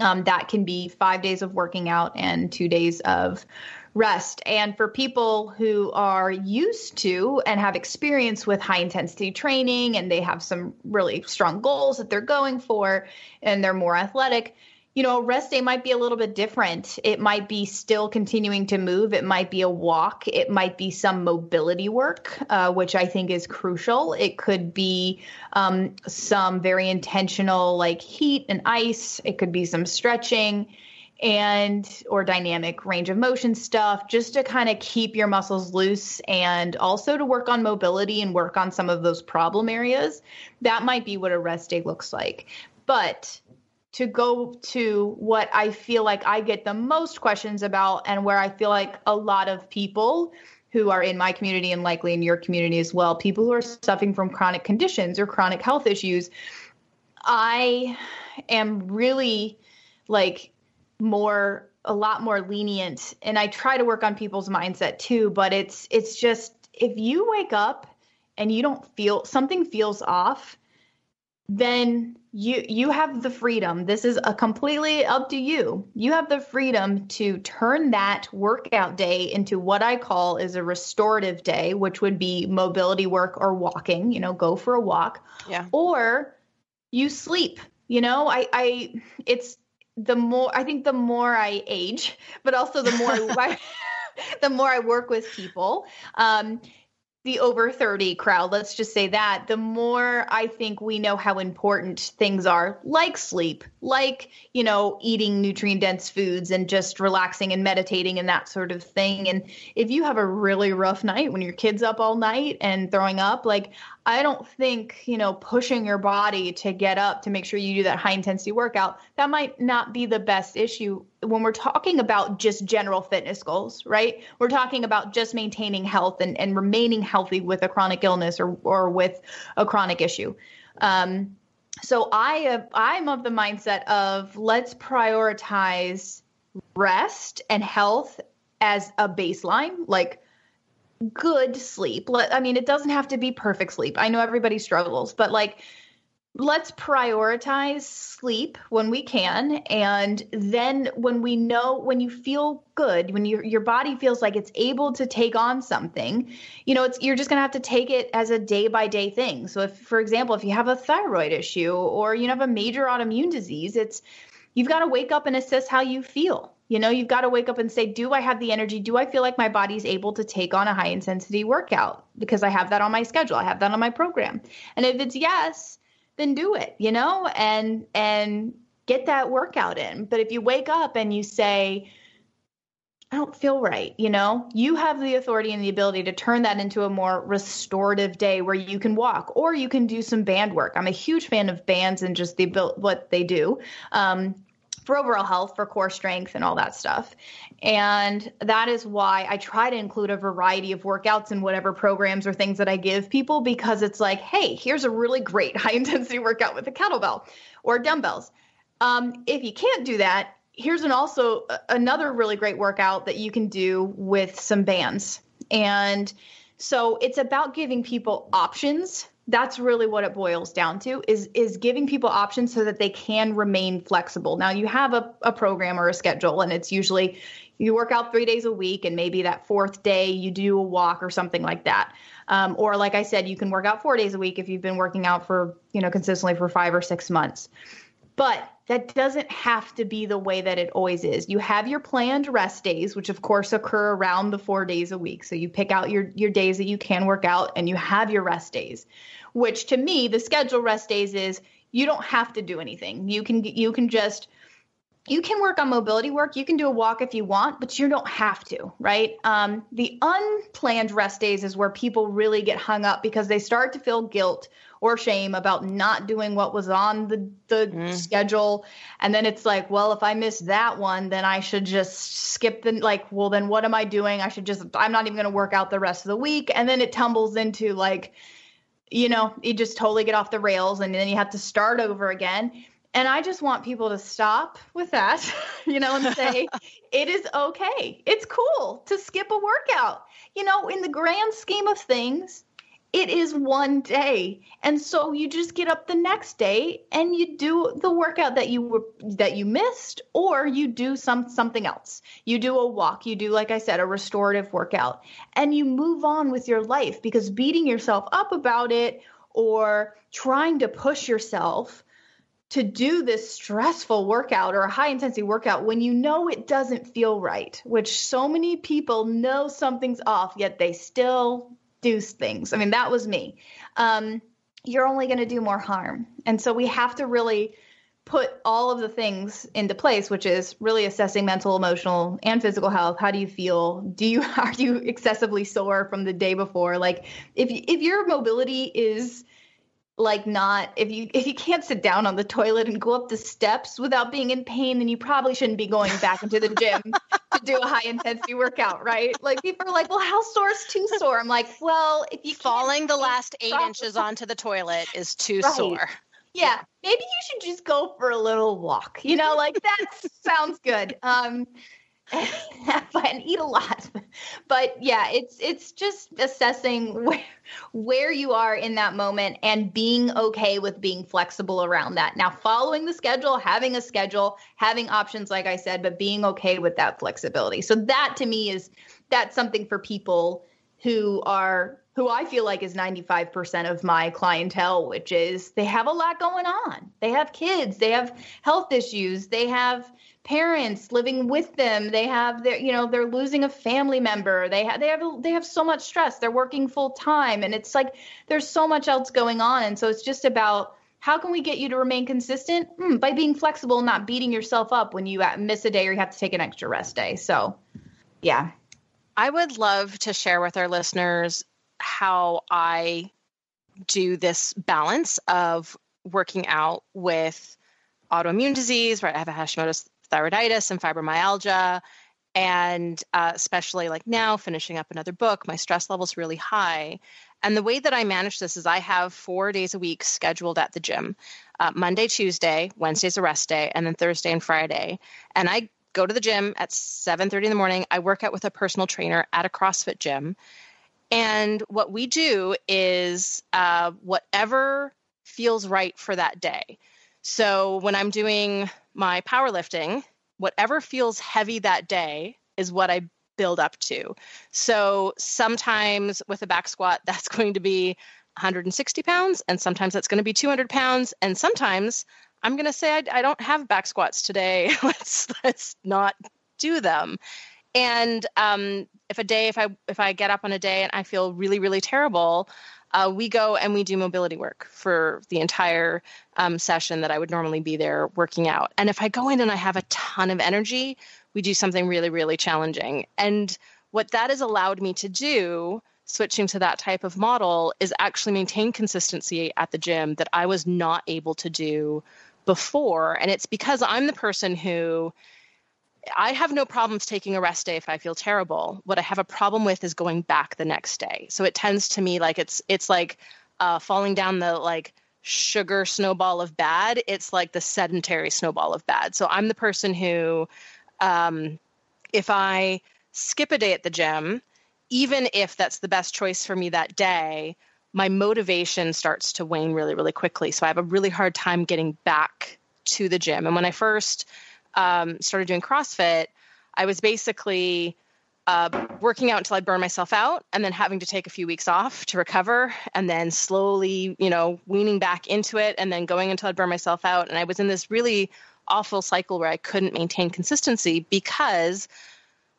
Um, that can be five days of working out and two days of rest. And for people who are used to and have experience with high intensity training and they have some really strong goals that they're going for and they're more athletic, you know, a rest day might be a little bit different. It might be still continuing to move. It might be a walk. It might be some mobility work, uh, which I think is crucial. It could be um, some very intentional like heat and ice. It could be some stretching and or dynamic range of motion stuff just to kind of keep your muscles loose and also to work on mobility and work on some of those problem areas. That might be what a rest day looks like. But to go to what I feel like I get the most questions about and where I feel like a lot of people who are in my community and likely in your community as well, people who are suffering from chronic conditions or chronic health issues, I am really like more, a lot more lenient. And I try to work on people's mindset too, but it's, it's just, if you wake up and you don't feel something feels off, then you you have the freedom. This is a completely up to you. You have the freedom to turn that workout day into what I call is a restorative day, which would be mobility work or walking, you know, go for a walk. Yeah. Or you sleep. You know, I, I it's the more, I think the more I age, but also the more, I, the more I work with people, um, the over thirty crowd, let's just say that, the more I think we know how important things are, like sleep, like, you know, eating nutrient dense foods and just relaxing and meditating and that sort of thing. And if you have a really rough night when your kid's up all night and throwing up, like, I don't think, you know, pushing your body to get up to make sure you do that high intensity workout, that might not be the best issue when we're talking about just general fitness goals, right? We're talking about just maintaining health and, and remaining healthy with a chronic illness or, or with a chronic issue. Um, so I have, I'm of the mindset of let's prioritize rest and health as a baseline, like good sleep. I mean, it doesn't have to be perfect sleep. I know everybody struggles, but like, let's prioritize sleep when we can. And then when we know, when you feel good, when your your body feels like it's able to take on something, you know, it's, you're just going to have to take it as a day by day thing. So if, for example, if you have a thyroid issue or you have a major autoimmune disease, it's, you've got to wake up and assess how you feel. You know, you've got to wake up and say, do I have the energy? Do I feel like my body's able to take on a high intensity workout? Because I have that on my schedule. I have that on my program. And if it's yes, then do it, you know, and, and get that workout in. But if you wake up and you say, I don't feel right, you know, you have the authority and the ability to turn that into a more restorative day where you can walk or you can do some band work. I'm a huge fan of bands and just the what they do. Um, for overall health, for core strength and all that stuff. And that is why I try to include a variety of workouts in whatever programs or things that I give people, because it's like, hey, here's a really great high intensity workout with a kettlebell or dumbbells. Um, if you can't do that, here's an also another really great workout that you can do with some bands. And so it's about giving people options. That's really what it boils down to is, is giving people options so that they can remain flexible. Now you have a, a program or a schedule, and it's usually you work out three days a week, and maybe that fourth day you do a walk or something like that. Um, or like I said, you can work out four days a week if you've been working out for, you know, consistently for five or six months, but that doesn't have to be the way that it always is. You have your planned rest days, which of course occur around the four days a week. So you pick out your, your days that you can work out, and you have your rest days, which to me, the scheduled rest days is you don't have to do anything. You can, you can just, you can work on mobility work. You can do a walk if you want, but you don't have to, right? Um, the unplanned rest days is where people really get hung up because they start to feel guilt or shame about not doing what was on the, the mm. schedule. And then it's like, well, if I miss that one, then I should just skip the, like, well, then what am I doing? I should just, I'm not even going to work out the rest of the week. And then it tumbles into like, you know, you just totally get off the rails, and then you have to start over again. And I just want people to stop with that, you know, and say, it is okay. It's cool to skip a workout. You know, in the grand scheme of things, it is one day. And so you just get up the next day and you do the workout that you were, that you missed, or you do some, something else. You do a walk, you do, like I said, a restorative workout, and you move on with your life, because beating yourself up about it or trying to push yourself to do this stressful workout or a high intensity workout when you know it doesn't feel right, which so many people know something's off, yet they still do things. I mean, that was me. Um, you're only going to do more harm. And so we have to really put all of the things into place, which is really assessing mental, emotional, and physical health. How do you feel? Do you, are you excessively sore from the day before? Like if if your mobility is like not, if you, if you can't sit down on the toilet and go up the steps without being in pain, then you probably shouldn't be going back into the gym to do a high intensity workout, right? Like people are like, well, how sore is too sore? I'm like, well, if you falling the last eight probably. inches onto the toilet is too right. sore. Yeah. Maybe you should just go for a little walk, you know, like that sounds good. Um, have fun and eat a lot. But yeah, it's, it's just assessing where, where you are in that moment and being okay with being flexible around that. Now, following the schedule, having a schedule, having options, like I said, but being okay with that flexibility. So that to me is, that's something for people who are, who I feel like is ninety-five percent of my clientele, which is they have a lot going on. They have kids, they have health issues, they have parents living with them. They have their, you know, they're losing a family member. They have, they have, they have so much stress. They're working full time. And it's like, there's so much else going on. And so it's just about, how can we get you to remain consistent? Mm, by being flexible and not beating yourself up when you miss a day or you have to take an extra rest day. So, yeah. I would love to share with our listeners how I do this balance of working out with autoimmune disease, right? I have a Hashimoto's thyroiditis and fibromyalgia, and uh, especially like now finishing up another book, my stress level's really high. And the way that I manage this is I have four days a week scheduled at the gym, uh, Monday, Tuesday, Wednesday's a rest day, and then Thursday and Friday. And I go to the gym at seven thirty in the morning. I work out with a personal trainer at a CrossFit gym. And what we do is uh, whatever feels right for that day. So when I'm doing my powerlifting, whatever feels heavy that day is what I build up to. So sometimes with a back squat, that's going to be one hundred sixty pounds. And sometimes that's going to be two hundred pounds. And sometimes I'm going to say, I, I don't have back squats today. let's, let's not do them. And um, if a day, if I, if I get up on a day and I feel really, really terrible, uh, we go and we do mobility work for the entire um, session that I would normally be there working out. And if I go in and I have a ton of energy, we do something really, really challenging. And what that has allowed me to do, switching to that type of model, is actually maintain consistency at the gym that I was not able to do before. And it's because I'm the person who, I have no problems taking a rest day if I feel terrible. What I have a problem with is going back the next day. So it tends to me like it's it's like uh, falling down the like sugar snowball of bad. It's like the sedentary snowball of bad. So I'm the person who, um, if I skip a day at the gym, even if that's the best choice for me that day, my motivation starts to wane really, really quickly. So I have a really hard time getting back to the gym. And when I first Um, started doing CrossFit, I was basically uh, working out until I burned myself out and then having to take a few weeks off to recover and then slowly, you know, weaning back into it and then going until I burned myself out. And I was in this really awful cycle where I couldn't maintain consistency because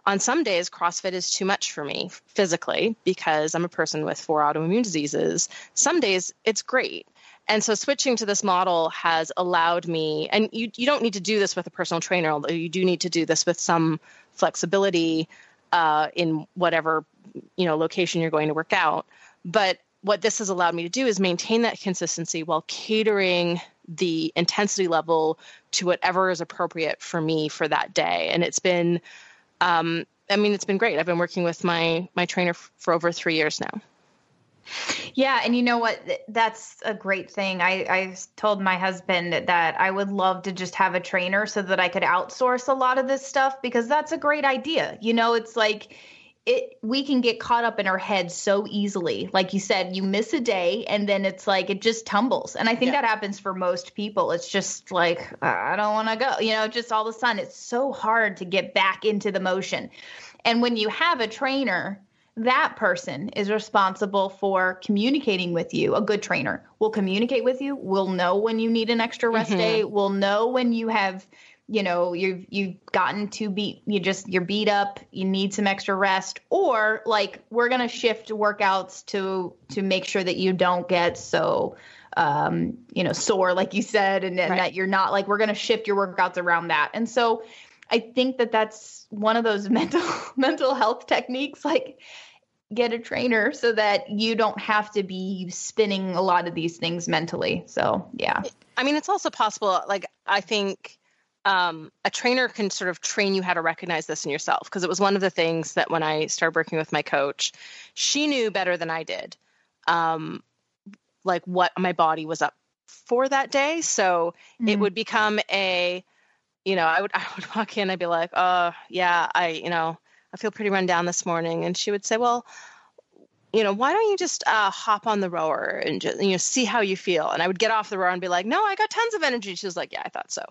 on some days CrossFit is too much for me physically because I'm a person with four autoimmune diseases. Some days it's great. And so switching to this model has allowed me, and you you don't need to do this with a personal trainer, although you do need to do this with some flexibility uh, in whatever, you know, location you're going to work out. But what this has allowed me to do is maintain that consistency while catering the intensity level to whatever is appropriate for me for that day. And it's been, um, I mean, it's been great. I've been working with my my trainer for over three years now. Yeah. And you know what? That's a great thing. I, I told my husband that I would love to just have a trainer so that I could outsource a lot of this stuff, because that's a great idea. You know, it's like it, we can get caught up in our heads so easily. Like you said, you miss a day and then it's like, it just tumbles. And I think yeah. that happens for most people. It's just like, I don't want to go, you know, just all of a sudden it's so hard to get back into the motion. And when you have a trainer, that person is responsible for communicating with you. A good trainer will communicate with you, will know when you need an extra rest mm-hmm. day, will know when you have, you know, you've, you've gotten too beat, you just, you're beat up, you need some extra rest, or like, we're going to shift workouts to, to make sure that you don't get so, um, you know, sore, like you said, and, and right. that you're not like, we're going to shift your workouts around that. And so I think that that's one of those mental, mental health techniques, like, get a trainer so that you don't have to be spinning a lot of these things mentally. So, yeah. I mean, it's also possible, like, I think um, a trainer can sort of train you how to recognize this in yourself. Because it was one of the things that when I started working with my coach, she knew better than I did, um, like what my body was up for that day. So mm-hmm. it would become a, you know, I would, I would walk in, I'd be like, oh yeah, I, you know, I feel pretty run down this morning. And she would say, well, you know, why don't you just uh, hop on the rower and just, you know, see how you feel. And I would get off the rower and be like, no, I got tons of energy. She was like, yeah, I thought so.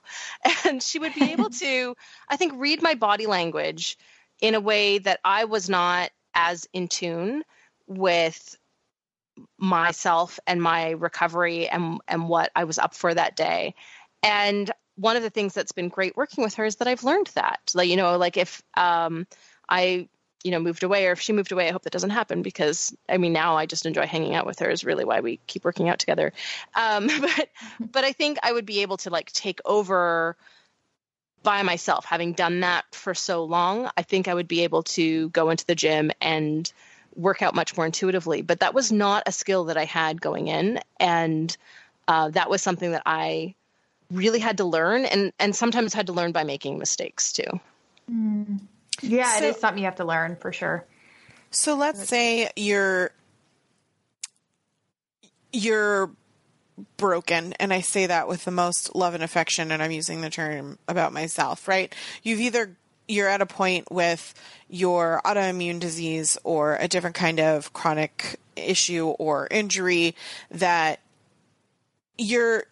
And she would be able to, I think, read my body language in a way that I was not as in tune with myself and my recovery and, and what I was up for that day. And one of the things that's been great working with her is that I've learned that, like, you know, like if um, I, you know, moved away or if she moved away, I hope that doesn't happen because I mean, now I just enjoy hanging out with her is really why we keep working out together. Um, but, but I think I would be able to like take over by myself, having done that for so long. I think I would be able to go into the gym and work out much more intuitively, but that was not a skill that I had going in. And, uh, that was something that I really had to learn and, and sometimes had to learn by making mistakes too. Mm. Yeah, so, it is something you have to learn for sure. So let's say you're you're broken, and I say that with the most love and affection, and I'm using the term about myself, right? You've either you're at a point with your autoimmune disease or a different kind of chronic issue or injury that you're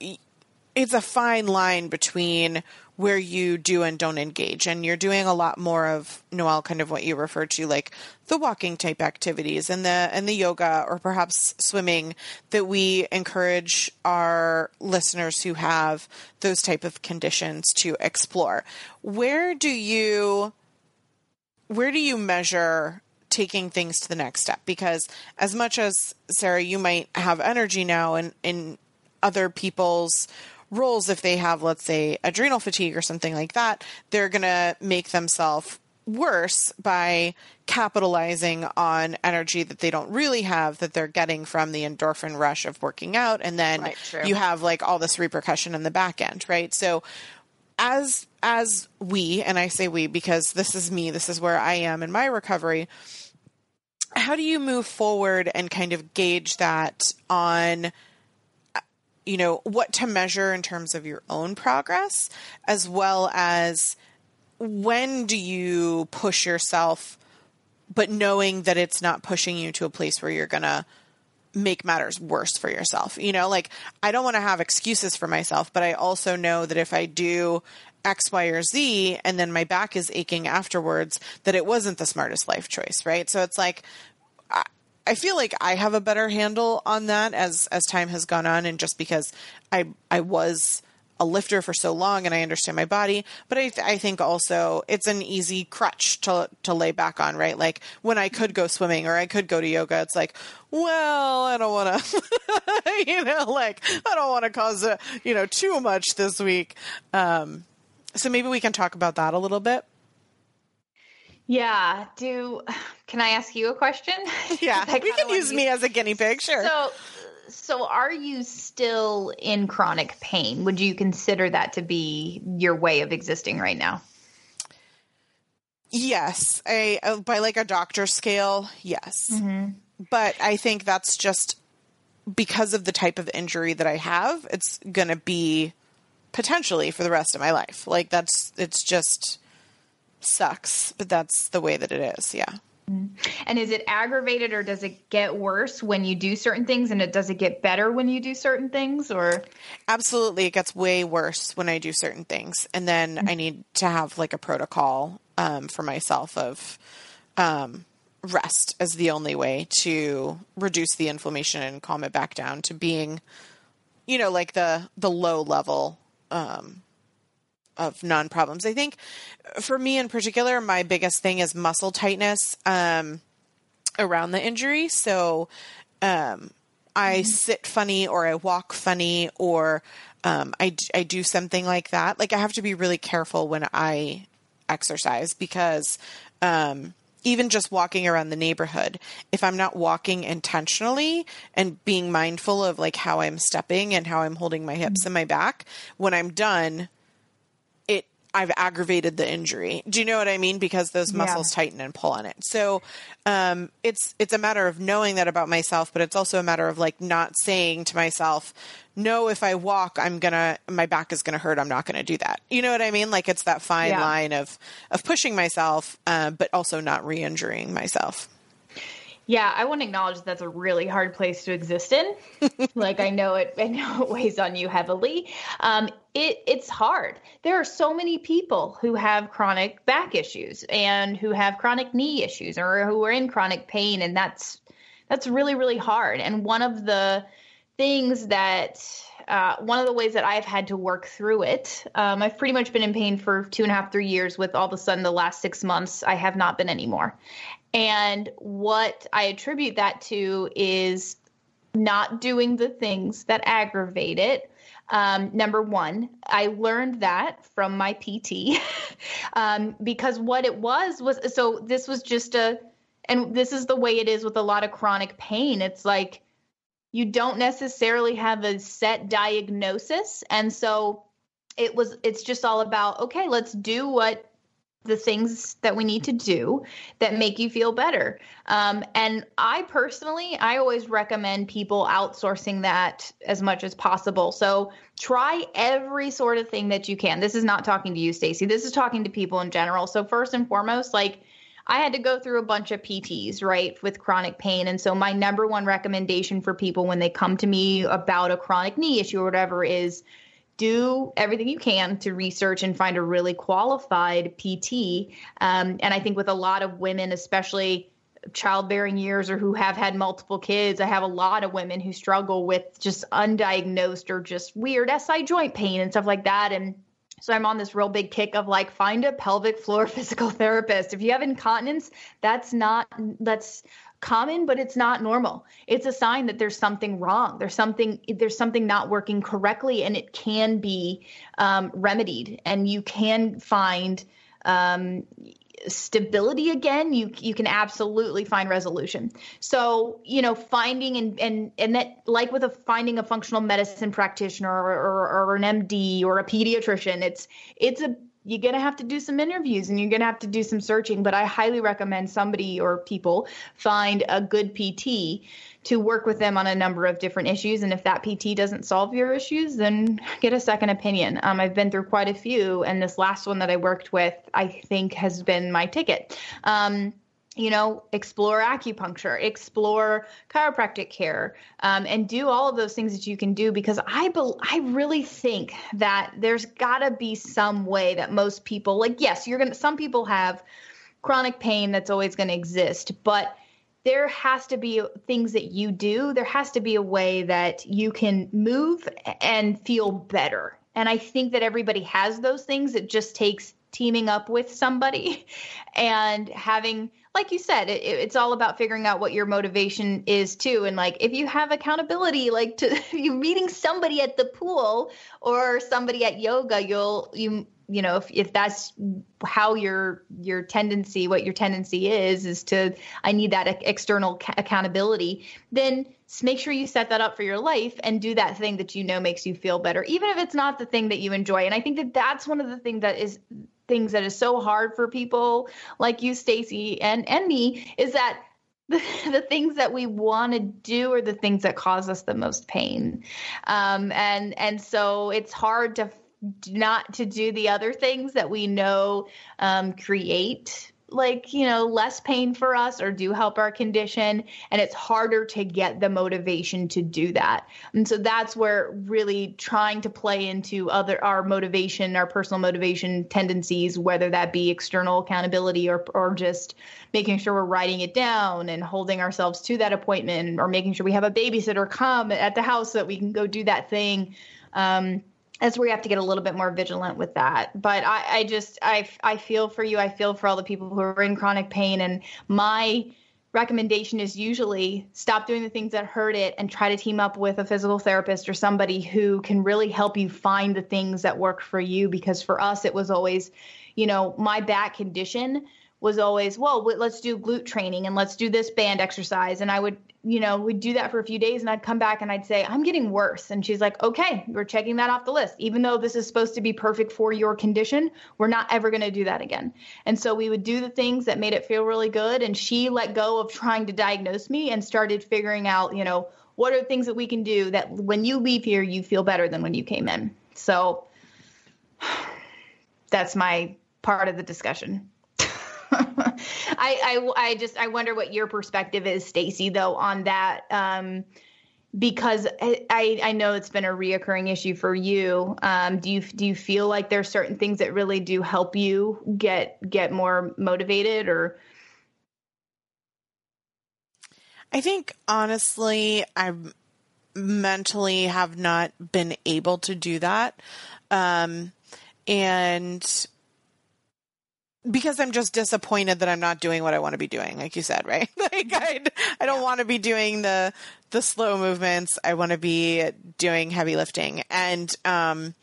it's a fine line between where you do and don't engage. And you're doing a lot more of, Noelle, kind of what you refer to, like the walking type activities and the, and the yoga, or perhaps swimming, that we encourage our listeners who have those type of conditions to explore. Where do you, where do you measure taking things to the next step? Because as much as, Sarah, you might have energy now and in other people's roles, if they have, let's say, adrenal fatigue or something like that, they're going to make themselves worse by capitalizing on energy that they don't really have, that they're getting from the endorphin rush of working out. And then right, true. You have like all this repercussion in the back end, right? So as, as we, and I say we, because this is me, this is where I am in my recovery, how do you move forward and kind of gauge that on, you know, what to measure in terms of your own progress, as well as when do you push yourself, but knowing that it's not pushing you to a place where you're going to make matters worse for yourself? You know, like, I don't want to have excuses for myself, but I also know that if I do X, Y, or Z, and then my back is aching afterwards, that it wasn't the smartest life choice, right? So it's like, I, I feel like I have a better handle on that as, as time has gone on. And just because I, I was a lifter for so long and I understand my body, but I, th- I think also it's an easy crutch to, to lay back on, right? Like when I could go swimming or I could go to yoga, it's like, well, I don't want to, you know, like I don't want to cause a, you know, too much this week. Um, so maybe we can talk about that a little bit. Yeah. Do, can I ask you a question? Yeah. We can use me as a guinea pig. Sure. So, so are you still in chronic pain? Would you consider that to be your way of existing right now? Yes. I, by like a doctor scale. Yes. Mm-hmm. But I think that's just because of the type of injury that I have, it's going to be potentially for the rest of my life. Like that's, it's just sucks, but that's the way that it is. Yeah. And is it aggravated or does it get worse when you do certain things, and it does it get better when you do certain things, or? Absolutely. It gets way worse when I do certain things. And then mm-hmm. I need to have like a protocol, um, for myself of, um, rest as the only way to reduce the inflammation and calm it back down to being, you know, like the, the low level, um, of non-problems. I think for me in particular, my biggest thing is muscle tightness, um, around the injury. So, um, I mm-hmm. sit funny or I walk funny, or, um, I, I do something like that. Like I have to be really careful when I exercise because, um, even just walking around the neighborhood, if I'm not walking intentionally and being mindful of like how I'm stepping and how I'm holding my hips mm-hmm. and my back, when I'm done, I've aggravated the injury. Do you know what I mean? Because those muscles yeah. tighten and pull on it. So, um, it's, it's a matter of knowing that about myself, but it's also a matter of like not saying to myself, no, if I walk, I'm gonna, my back is going to hurt. I'm not going to do that. You know what I mean? Like it's that fine yeah. line of, of pushing myself, uh, but also not re-injuring myself. Yeah. I want to acknowledge that that's a really hard place to exist in. Like I know it, I know it weighs on you heavily. Um, It, it's hard. There are so many people who have chronic back issues and who have chronic knee issues or who are in chronic pain. And that's, that's really, really hard. And one of the things that, uh, one of the ways that I've had to work through it, um, I've pretty much been in pain for two and a half, three years with all of a sudden the last six months, I have not been anymore. And what I attribute that to is not doing the things that aggravate it. Um, number one, I learned that from my P T, um, because what it was, was, so this was just a, and this is the way it is with a lot of chronic pain. It's like, you don't necessarily have a set diagnosis. And so it was, it's just all about, okay, let's do what the things that we need to do that make you feel better. Um, and I personally, I always recommend people outsourcing that as much as possible. So try every sort of thing that you can. This is not talking to you, Stacey. This is talking to people in general. So first and foremost, like, I had to go through a bunch of P Ts, right, with chronic pain. And so my number one recommendation for people when they come to me about a chronic knee issue or whatever is do everything you can to research and find a really qualified P T. Um, and I think with a lot of women, especially childbearing years or who have had multiple kids, I have a lot of women who struggle with just undiagnosed or just weird S I joint pain and stuff like that. And so I'm on this real big kick of like, find a pelvic floor physical therapist. If you have incontinence, that's not, that's common, but it's not normal. It's a sign that there's something wrong. There's something, there's something not working correctly, and it can be um, remedied, and you can find um, stability again. You, you can absolutely find resolution. So, you know, finding and, and, and that like with a finding a functional medicine practitioner or, or, or an M D or a pediatrician, it's, it's a, you're going to have to do some interviews and you're going to have to do some searching, but I highly recommend somebody or people find a good P T to work with them on a number of different issues. And if that P T doesn't solve your issues, then get a second opinion. Um, I've been through quite a few, and this last one that I worked with, I think has been my ticket. Um, you know, explore acupuncture, explore chiropractic care, um, and do all of those things that you can do, because I, be- I really think that there's gotta be some way that most people, like, yes, you're going to, some people have chronic pain that's always going to exist, but there has to be things that you do. There has to be a way that you can move and feel better. And I think that everybody has those things. It just takes teaming up with somebody and having, like you said, it, it's all about figuring out what your motivation is too. And like, if you have accountability, like to you meeting somebody at the pool or somebody at yoga, you'll, you, you know, if, if that's how your, your tendency, what your tendency is, is to, I need that external ca- accountability, then make sure you set that up for your life and do that thing that, you know, makes you feel better, even if it's not the thing that you enjoy. And I think that that's one of the things that is things that is so hard for people like you, Stacey, and, and me, is that the, the things that we want to do are the things that cause us the most pain. Um, and, and so it's hard to not to do the other things that we know, um, create, like, you know, less pain for us or do help our condition. And it's harder to get the motivation to do that. And so that's where really trying to play into other, our motivation, our personal motivation tendencies, whether that be external accountability or, or just making sure we're writing it down and holding ourselves to that appointment, or making sure we have a babysitter come at the house so that we can go do that thing. Um, That's where we have to get a little bit more vigilant with that. But I, I just, I, I feel for you. I feel for all the people who are in chronic pain. And my recommendation is usually stop doing the things that hurt it and try to team up with a physical therapist or somebody who can really help you find the things that work for you. Because for us, it was always, you know, my back condition was always, well, let's do glute training and let's do this band exercise. And I would, you know, we'd do that for a few days and I'd come back and I'd say, I'm getting worse. And she's like, okay, we're checking that off the list. Even though this is supposed to be perfect for your condition, we're not ever going to do that again. And so we would do the things that made it feel really good. And she let go of trying to diagnose me and started figuring out, you know, what are things that we can do that when you leave here, you feel better than when you came in. So that's my part of the discussion. I, I, I just, I wonder what your perspective is, Stacey, though, on that, um, because I, I know it's been a reoccurring issue for you. Um, do you, do you feel like there's certain things that really do help you get, get more motivated, or? I think, honestly, I mentally have not been able to do that. Um, and because I'm just disappointed that I'm not doing what I want to be doing, like you said, right? Like I, I don't yeah. want to be doing the the slow movements. I want to be doing heavy lifting, and um,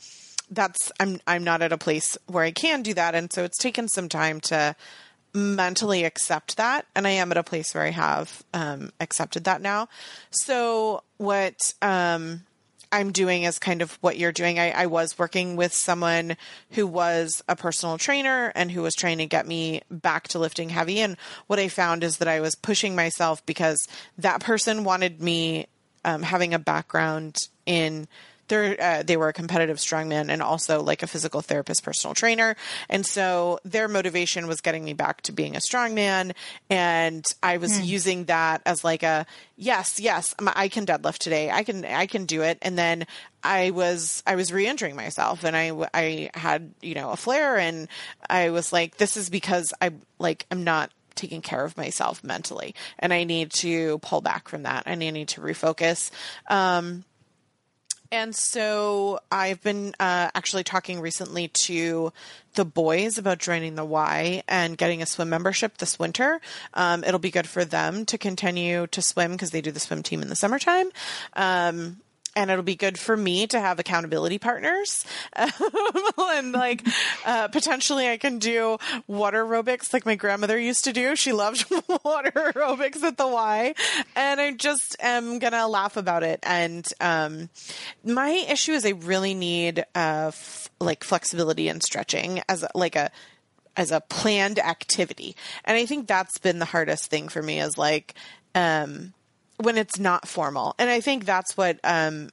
that's I'm I'm not at a place where I can do that, and so it's taken some time to mentally accept that, and I am at a place where I have um, accepted that now. So what um, I'm doing is kind of what you're doing. I, I was working with someone who was a personal trainer and who was trying to get me back to lifting heavy. And what I found is that I was pushing myself because that person wanted me um, having a background in their, uh, they were a competitive strongman and also like a physical therapist, personal trainer. And so their motivation was getting me back to being a strongman. And I was mm. using that as like a, yes, yes, I can deadlift today. I can, I can do it. And then I was, I was re-injuring myself, and I, I had, you know, a flare, and I was like, this is because I like, I'm not taking care of myself mentally, and I need to pull back from that. And I need to refocus. Um, And so I've been uh, actually talking recently to the boys about joining the Y and getting a swim membership this winter. Um, it'll be good for them to continue to swim because they do the swim team in the summertime. Um, and it'll be good for me to have accountability partners. And like uh, potentially I can do water aerobics like my grandmother used to do. She loved water aerobics at the Y. And I just am going to laugh about it. And um, my issue is I really need uh, f- like flexibility and stretching as like a as a planned activity. And I think that's been the hardest thing for me is like um, – when it's not formal. And I think that's what um,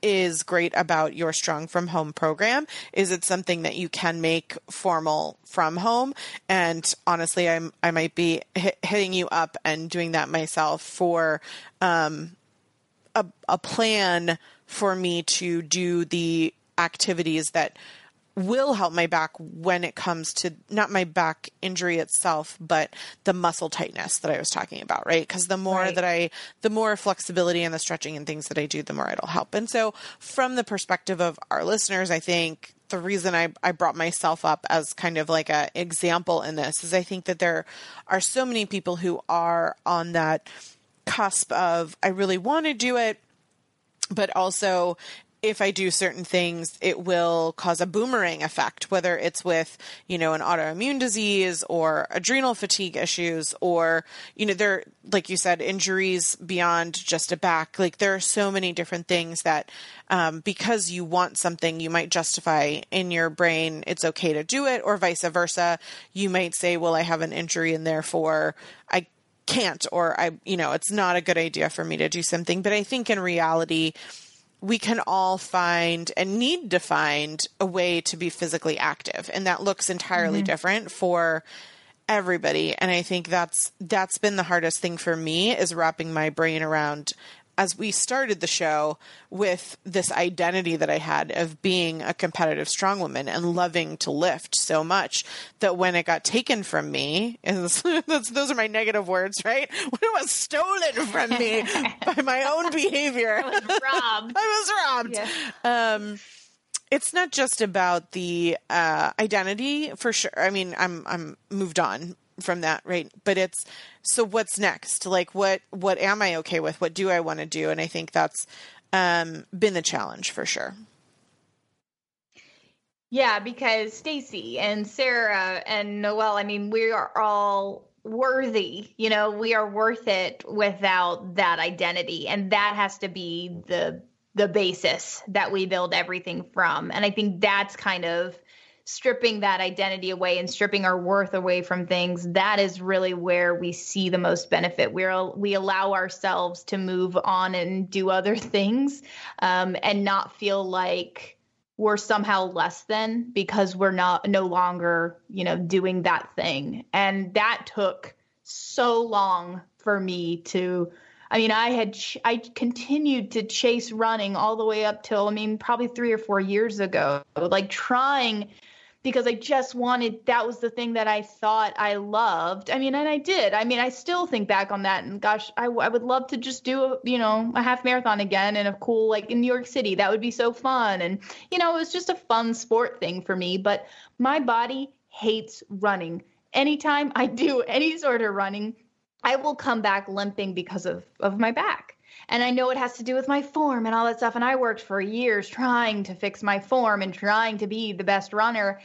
is great about your Strong From Home program is it's something that you can make formal from home. And honestly, I'm, I might be h- hitting you up and doing that myself for um, a, a plan for me to do the activities that will help my back when it comes to not my back injury itself, but the muscle tightness that I was talking about, right? Because the more right. that I, the more flexibility and the stretching and things that I do, the more it'll help. And so from the perspective of our listeners, I think the reason I, I brought myself up as kind of like a example in this is I think that there are so many people who are on that cusp of, I really want to do it, but also if I do certain things, it will cause a boomerang effect, whether it's with, you know, an autoimmune disease or adrenal fatigue issues or, you know, there, like you said, injuries beyond just a back. Like there are so many different things that um, because you want something, you might justify in your brain, it's okay to do it, or vice versa. You might say, well, I have an injury and therefore I can't, or I, you know, it's not a good idea for me to do something. But I think in reality, we can all find and need to find a way to be physically active. And that looks entirely mm-hmm. different for everybody. And I think that's, that's been the hardest thing for me is wrapping my brain around as we started the show with this identity that I had of being a competitive strong woman and loving to lift so much that when it got taken from me, and this, those are my negative words, right? When it was stolen from me by my own behavior. I was robbed. I was robbed. Yeah. Um, it's not just about the uh, identity for sure. I mean, I'm I'm moved on from that, right? But it's, so what's next? Like what, what am I okay with? What do I want to do? And I think that's um, been the challenge for sure. Yeah, because Stacey and Sarah and Noelle, I mean, we are all worthy, you know, we are worth it without that identity. And that has to be the, the basis that we build everything from. And I think that's kind of stripping that identity away and stripping our worth away from things, that is really where we see the most benefit. We're, we allow ourselves to move on and do other things um, and not feel like we're somehow less than because we're not no longer, you know, doing that thing. And that took so long for me to, I mean, I had, ch- I continued to chase running all the way up till, I mean, probably three or four years ago, like trying because I just wanted, that was the thing that I thought I loved. I mean, and I did. I mean, I still think back on that and gosh, I, I would love to just do, a, you know, a half marathon again and a cool, like in New York City, that would be so fun. And, you know, it was just a fun sport thing for me, but my body hates running. Anytime I do any sort of running, I will come back limping because of, of my back. And I know it has to do with my form and all that stuff. And I worked for years trying to fix my form and trying to be the best runner.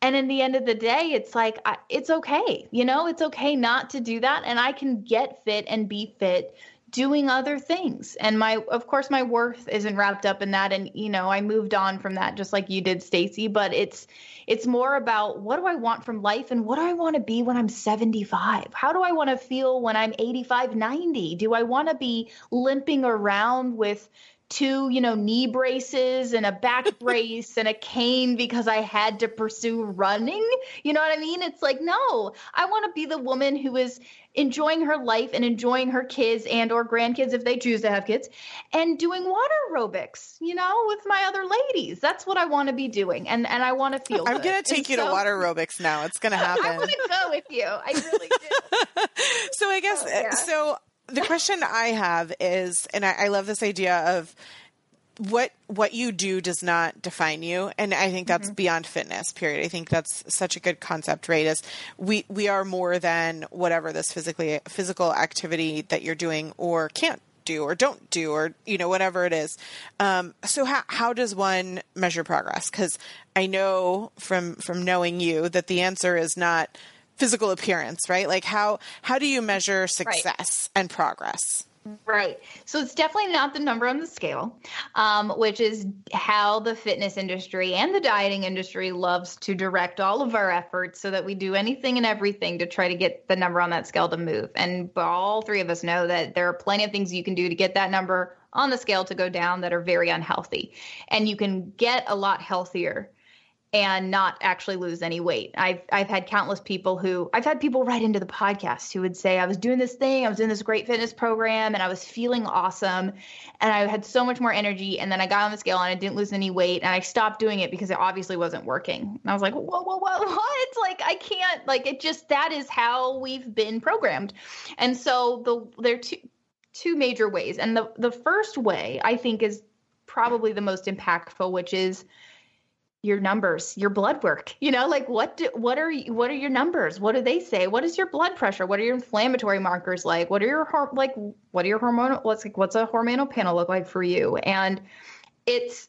And in the end of the day, it's like, I, it's okay. You know, it's okay not to do that. And I can get fit and be fit doing other things. And my, of course, my worth isn't wrapped up in that. And, you know, I moved on from that just like you did, Stacey, but it's, it's more about what do I want from life and what do I want to be when I'm seventy-five? How do I want to feel when I'm eighty-five, ninety? Do I want to be limping around with two, you know, knee braces and a back brace and a cane because I had to pursue running? You know what I mean? It's like, no, I want to be the woman who is enjoying her life and enjoying her kids and or grandkids if they choose to have kids and doing water aerobics, you know, with my other ladies. That's what I want to be doing. And and I want to feel I'm going to take you so, to water aerobics now. It's going to happen. I want to go with you. I really do. So I guess, oh, yeah. so the question I have is, and I, I love this idea of what what you do does not define you. And I think that's mm-hmm. beyond fitness, period. I think that's such a good concept, right? Is we, we are more than whatever this physically physical activity that you're doing or can't do or don't do or, you know, whatever it is. Um, so how, how does one measure progress? Because I know from from knowing you that the answer is not physical appearance, right? Like how how do you measure success right. and progress? Right. So it's definitely not the number on the scale, um, which is how the fitness industry and the dieting industry loves to direct all of our efforts so that we do anything and everything to try to get the number on that scale to move. And all three of us know that there are plenty of things you can do to get that number on the scale to go down that are very unhealthy. And you can get a lot healthier and not actually lose any weight. I've I've had countless people who, I've had people write into the podcast who would say, I was doing this thing, I was doing this great fitness program, and I was feeling awesome, and I had so much more energy, and then I got on the scale, and I didn't lose any weight, and I stopped doing it because it obviously wasn't working. And I was like, whoa, whoa, whoa, what? Like, I can't, like, it just, that is how we've been programmed. And so the there are two, two major ways. And the the first way, I think, is probably the most impactful, which is your numbers, your blood work, you know, like what, do, what are, what are your numbers? What do they say? What is your blood pressure? What are your inflammatory markers like? What are your, like, what are your hormonal, what's like, what's a hormonal panel look like for you? And it's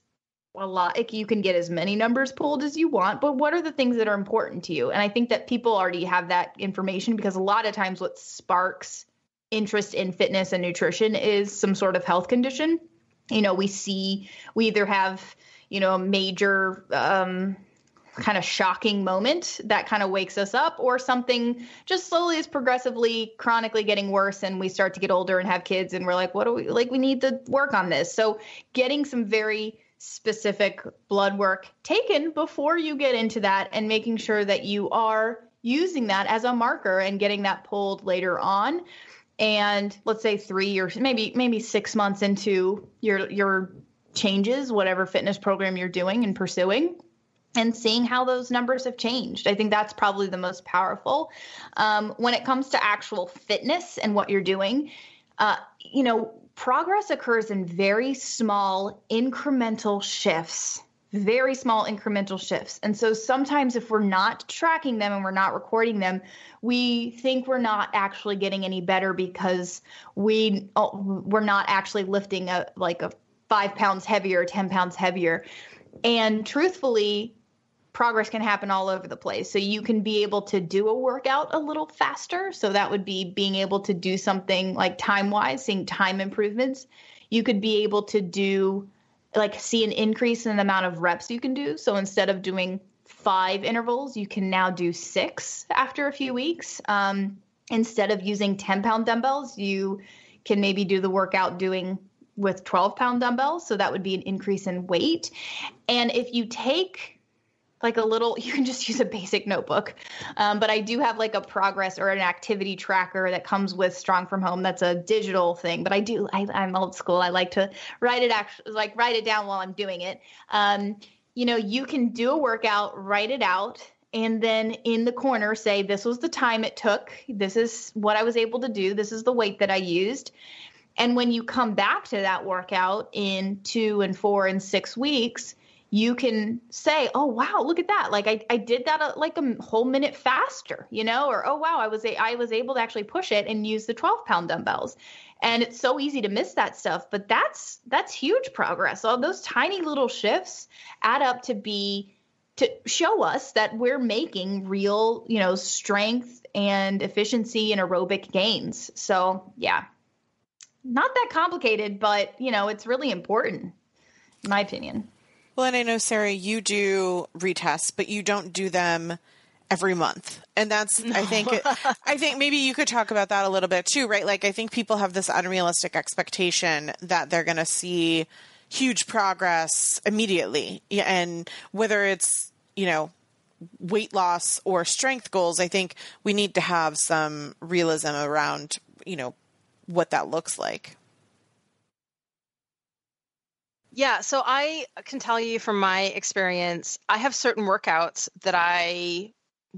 a lot, like you can get as many numbers pulled as you want, but what are the things that are important to you? And I think that people already have that information because a lot of times what sparks interest in fitness and nutrition is some sort of health condition. You know, we see, we either have, you know, a major um, kind of shocking moment that kind of wakes us up or something just slowly is progressively chronically getting worse. And we start to get older and have kids and we're like, what do we like? We need to work on this. So getting some very specific blood work taken before you get into that and making sure that you are using that as a marker and getting that pulled later on. And let's say three or maybe, maybe six months into your, your, changes, whatever fitness program you're doing and pursuing and seeing how those numbers have changed. I think that's probably the most powerful. Um, when it comes to actual fitness and what you're doing, uh, you know, progress occurs in very small incremental shifts, very small incremental shifts. And so sometimes if we're not tracking them and we're not recording them, we think we're not actually getting any better because we, oh, we're not actually lifting a, like a, five pounds heavier, ten pounds heavier. And truthfully, progress can happen all over the place. So you can be able to do a workout a little faster. So that would be being able to do something like time-wise, seeing time improvements. You could be able to do, like see an increase in the amount of reps you can do. So instead of doing five intervals, you can now do six after a few weeks. Um, instead of using ten pound dumbbells, you can maybe do the workout doing with twelve pound dumbbells. So that would be an increase in weight. And if you take like a little, you can just use a basic notebook. Um, but I do have like a progress or an activity tracker that comes with Strong From Home. That's a digital thing, but I do, I, I'm old school. I like to write it actually, like write it down while I'm doing it. Um, you know, you can do a workout, write it out, and then in the corner say, this was the time it took. This is what I was able to do. This is the weight that I used. And when you come back to that workout in two and four and six weeks, you can say, oh, wow, look at that. Like I, I did that a, like a whole minute faster, you know, or, oh, wow, I was, a, I was able to actually push it and use the twelve pound dumbbells. And it's so easy to miss that stuff, but that's, that's huge progress. All those tiny little shifts add up to be, to show us that we're making real, you know, strength and efficiency and aerobic gains. So yeah, not that complicated, but you know, it's really important in my opinion. Well, and I know, Sarah, you do retests, but you don't do them every month. And that's, no. I think, I think maybe you could talk about that a little bit too, right? Like, I think people have this unrealistic expectation that they're going to see huge progress immediately. And whether it's, you know, weight loss or strength goals, I think we need to have some realism around, you know, what that looks like. Yeah. So I can tell you from my experience, I have certain workouts that I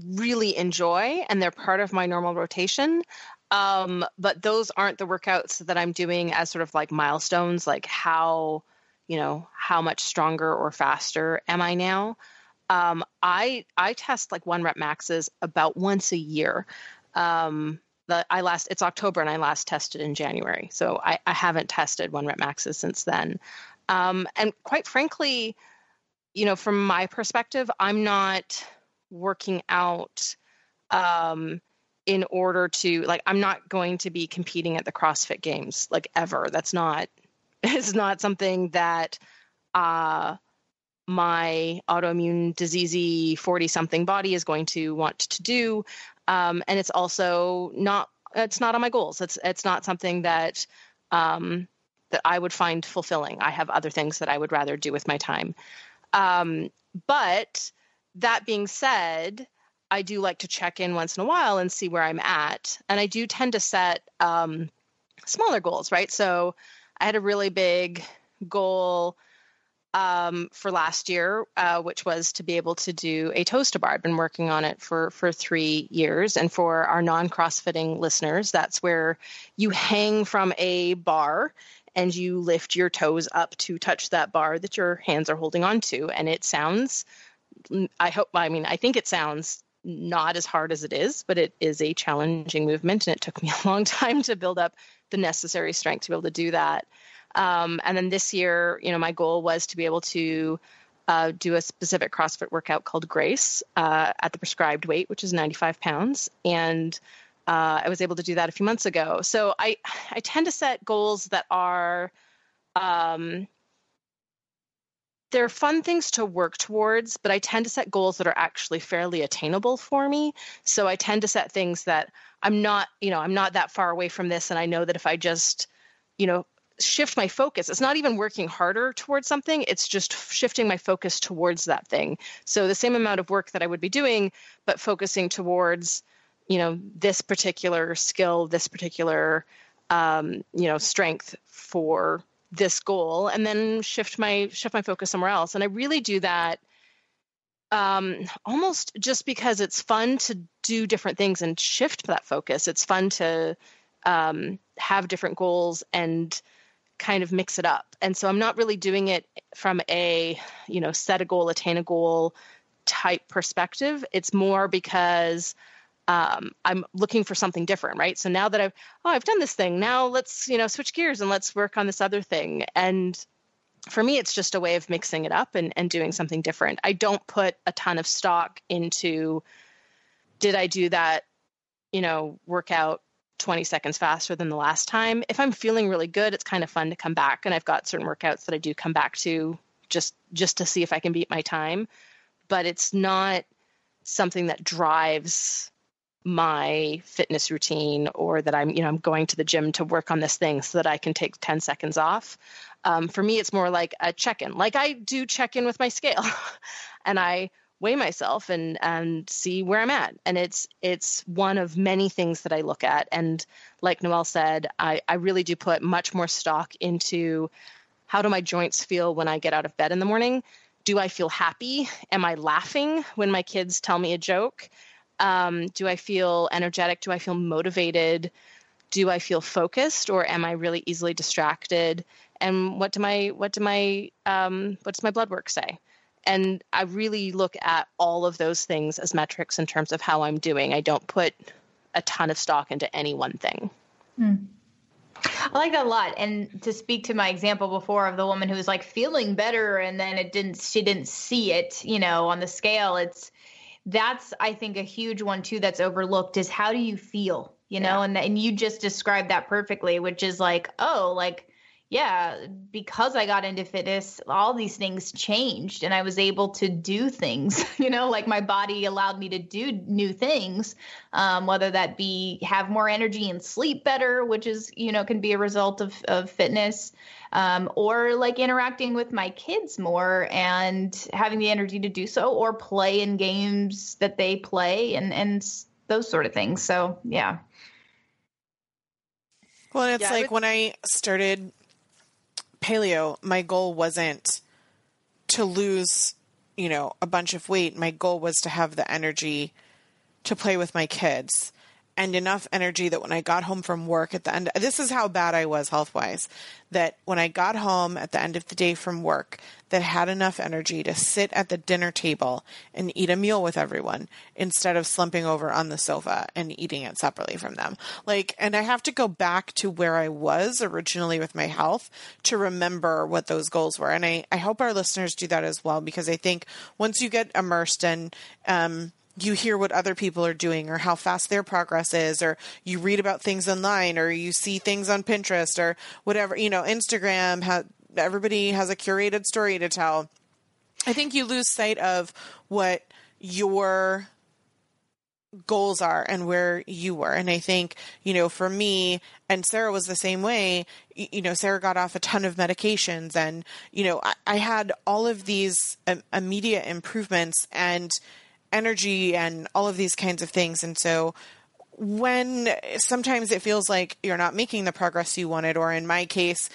really enjoy and they're part of my normal rotation. Um, but those aren't the workouts that I'm doing as sort of like milestones, like how, you know, how much stronger or faster am I now? Um, I, I test like one rep maxes about once a year. Um, The, I last, it's October and I last tested in January. So I, I haven't tested one rep maxes since then. Um, and quite frankly, you know, from my perspective, I'm not working out um, in order to, like, I'm not going to be competing at the CrossFit Games, like ever. That's not, it's not something that uh, my autoimmune diseasey forty something body is going to want to do. Um, and it's also not, it's not on my goals. It's, it's not something that, um, that I would find fulfilling. I have other things that I would rather do with my time. Um, but that being said, I do like to check in once in a while and see where I'm at. And I do tend to set, um, smaller goals, right? So I had a really big goal, Um, for last year, uh, which was to be able to do a toes-to-bar. I've been working on it for, for three years. And for our non-CrossFitting listeners, that's where you hang from a bar and you lift your toes up to touch that bar that your hands are holding on to. And it sounds, I hope, I mean, I think it sounds not as hard as it is, but it is a challenging movement. And it took me a long time to build up the necessary strength to be able to do that. Um, and then this year, you know, my goal was to be able to uh, do a specific CrossFit workout called Grace uh, at the prescribed weight, which is ninety-five pounds. And uh, I was able to do that a few months ago. So I, I tend to set goals that are, um, they're fun things to work towards, but I tend to set goals that are actually fairly attainable for me. So I tend to set things that I'm not, you know, I'm not that far away from this. And I know that if I just, you know, shift my focus. It's not even working harder towards something. It's just shifting my focus towards that thing. So the same amount of work that I would be doing, but focusing towards, you know, this particular skill, this particular, um, you know, strength for this goal, and then shift my, shift my focus somewhere else. And I really do that um, almost just because it's fun to do different things and shift that focus. It's fun to um, have different goals and kind of mix it up. And so I'm not really doing it from a, you know, set a goal, attain a goal type perspective. It's more because um, I'm looking for something different, right? So now that I've, oh, I've done this thing, now let's, you know, switch gears and let's work on this other thing. And for me, it's just a way of mixing it up and, and doing something different. I don't put a ton of stock into, did I do that, you know, workout twenty seconds faster than the last time. If I'm feeling really good, it's kind of fun to come back. And I've got certain workouts that I do come back to just, just to see if I can beat my time, but it's not something that drives my fitness routine or that I'm, you know, I'm going to the gym to work on this thing so that I can take ten seconds off. Um, for me, it's more like a check-in. Like I do check in with my scale and I weigh myself and, and see where I'm at. And it's, it's one of many things that I look at. And like Noelle said, I, I really do put much more stock into how do my joints feel when I get out of bed in the morning Do I feel happy? Am I laughing when my kids tell me a joke? Um, do I feel energetic? Do I feel motivated? Do I feel focused, or am I really easily distracted? And what do my what do my um, what's my blood work say? And I really look at all of those things as metrics in terms of how I'm doing. I don't put a ton of stock into any one thing. Mm. I like that a lot. And to speak to my example before of the woman who was like feeling better and then it didn't, she didn't see it, you know, on the scale. It's, that's, I think, a huge one too, that's overlooked, is how do you feel, you know? Yeah. And and you just described that perfectly, which is like, oh, like, yeah, because I got into fitness, all these things changed and I was able to do things, you know, like my body allowed me to do new things, um, whether that be have more energy and sleep better, which is, you know, can be a result of, of fitness, um, or like interacting with my kids more and having the energy to do so, or play in games that they play and, and those sort of things. So, yeah. Well, it's yeah, like it was- when I started paleo, my goal wasn't to lose, you know, a bunch of weight. My goal was to have the energy to play with my kids, and enough energy that when I got home from work at the end, this is how bad I was health-wise, that when I got home at the end of the day from work, that had enough energy to sit at the dinner table and eat a meal with everyone instead of slumping over on the sofa and eating it separately from them. Like, and I have to go back to where I was originally with my health to remember what those goals were. And I, I hope our listeners do that as well, because I think once you get immersed in, um, you hear what other people are doing or how fast their progress is, or you read about things online, or you see things on Pinterest or whatever, you know, Instagram, how everybody has a curated story to tell. I think you lose sight of what your goals are and where you were. And I think, you know, for me, and Sarah was the same way, you know, Sarah got off a ton of medications and, you know, I, I had all of these um, immediate improvements and energy and all of these kinds of things. And so when sometimes it feels like you're not making the progress you wanted, or in my case,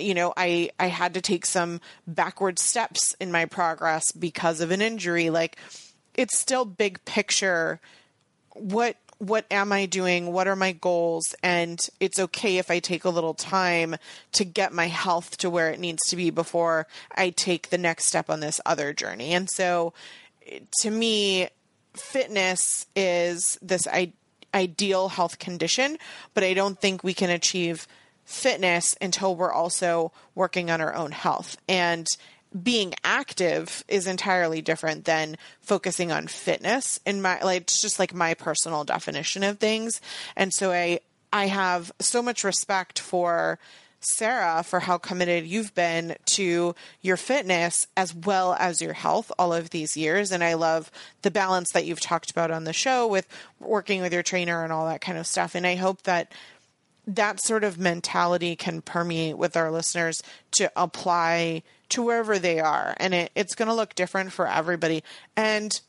you know, I, I had to take some backward steps in my progress because of an injury, like it's still big picture. What, what am I doing? What are my goals? And it's okay if I take a little time to get my health to where it needs to be before I take the next step on this other journey. And so to me, fitness is this I- ideal health condition, but I don't think we can achieve fitness until we're also working on our own health. And being active is entirely different than focusing on fitness. In my, like, it's just like my personal definition of things. And so I, I have so much respect for Sarah, for how committed you've been to your fitness as well as your health all of these years. And I love the balance that you've talked about on the show with working with your trainer and all that kind of stuff. And I hope that that sort of mentality can permeate with our listeners to apply to wherever they are. And it, it's going to look different for everybody. And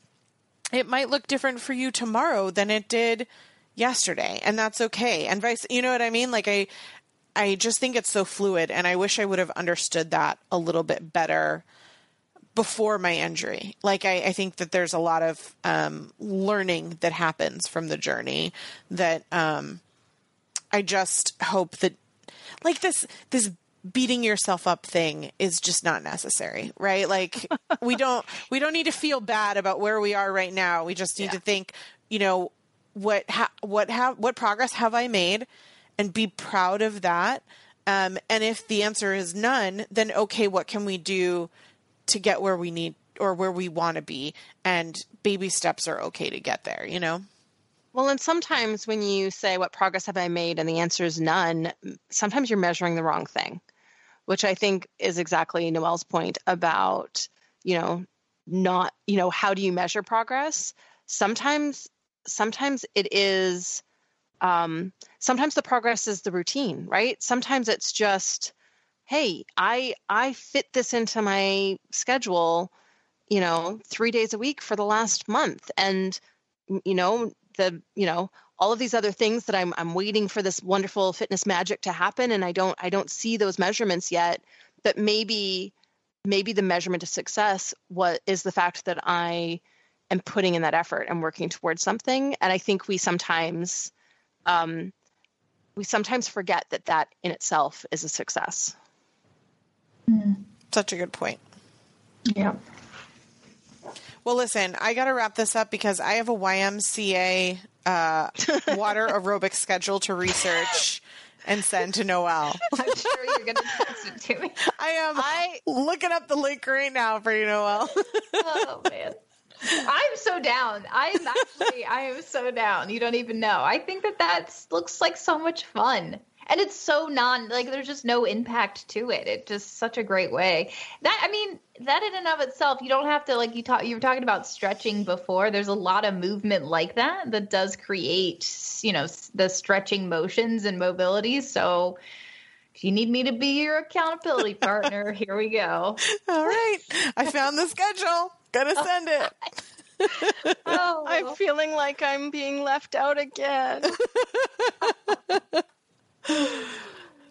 it might look different for you tomorrow than it did yesterday. And that's okay. And vice, you know what I mean? Like I, I just think it's so fluid, and I wish I would have understood that a little bit better before my injury. Like I, I think that there's a lot of um, learning that happens from the journey that um, I just hope that like this, this beating yourself up thing is just not necessary, right? Like we don't, we don't need to feel bad about where we are right now. We just need yeah. to think, you know, what, ha- what, ha- what progress have I made? And be proud of that. Um, and if the answer is none, then okay, what can we do to get where we need or where we want to be? And baby steps are okay to get there, you know? Well, and sometimes when you say, what progress have I made? And the answer is none, sometimes you're measuring the wrong thing, which I think is exactly Noelle's point about, you know, not, you know, how do you measure progress? Sometimes, sometimes it is, Um, sometimes the progress is the routine, right? Sometimes it's just, hey, I, I fit this into my schedule, you know, three days a week for the last month. And, you know, the, you know, all of these other things that I'm, I'm waiting for this wonderful fitness magic to happen. And I don't, I don't see those measurements yet, but maybe maybe the measurement of success was, is the fact that I am putting in that effort and working towards something. And I think we sometimes, um, we sometimes forget that that in itself is a success. Mm. Such a good point. Yeah. Well, listen, I got to wrap this up because I have a Y M C A uh, water aerobic schedule to research and send to Noelle. I'm sure you're going to text it to me. I am I, looking up the link right now for you, Noelle. Oh, man. I'm so down. I'm actually, I am so down. You don't even know. I think that that looks like so much fun. And it's so non, like there's just no impact to it. It's just such a great way that, I mean, that in and of itself, you don't have to, like you talk, you were talking about stretching before. There's a lot of movement like that, that does create, you know, the stretching motions and mobility. So if you need me to be your accountability partner, here we go. All right. I found the schedule. Gonna send it. Oh. I'm feeling like I'm being left out again.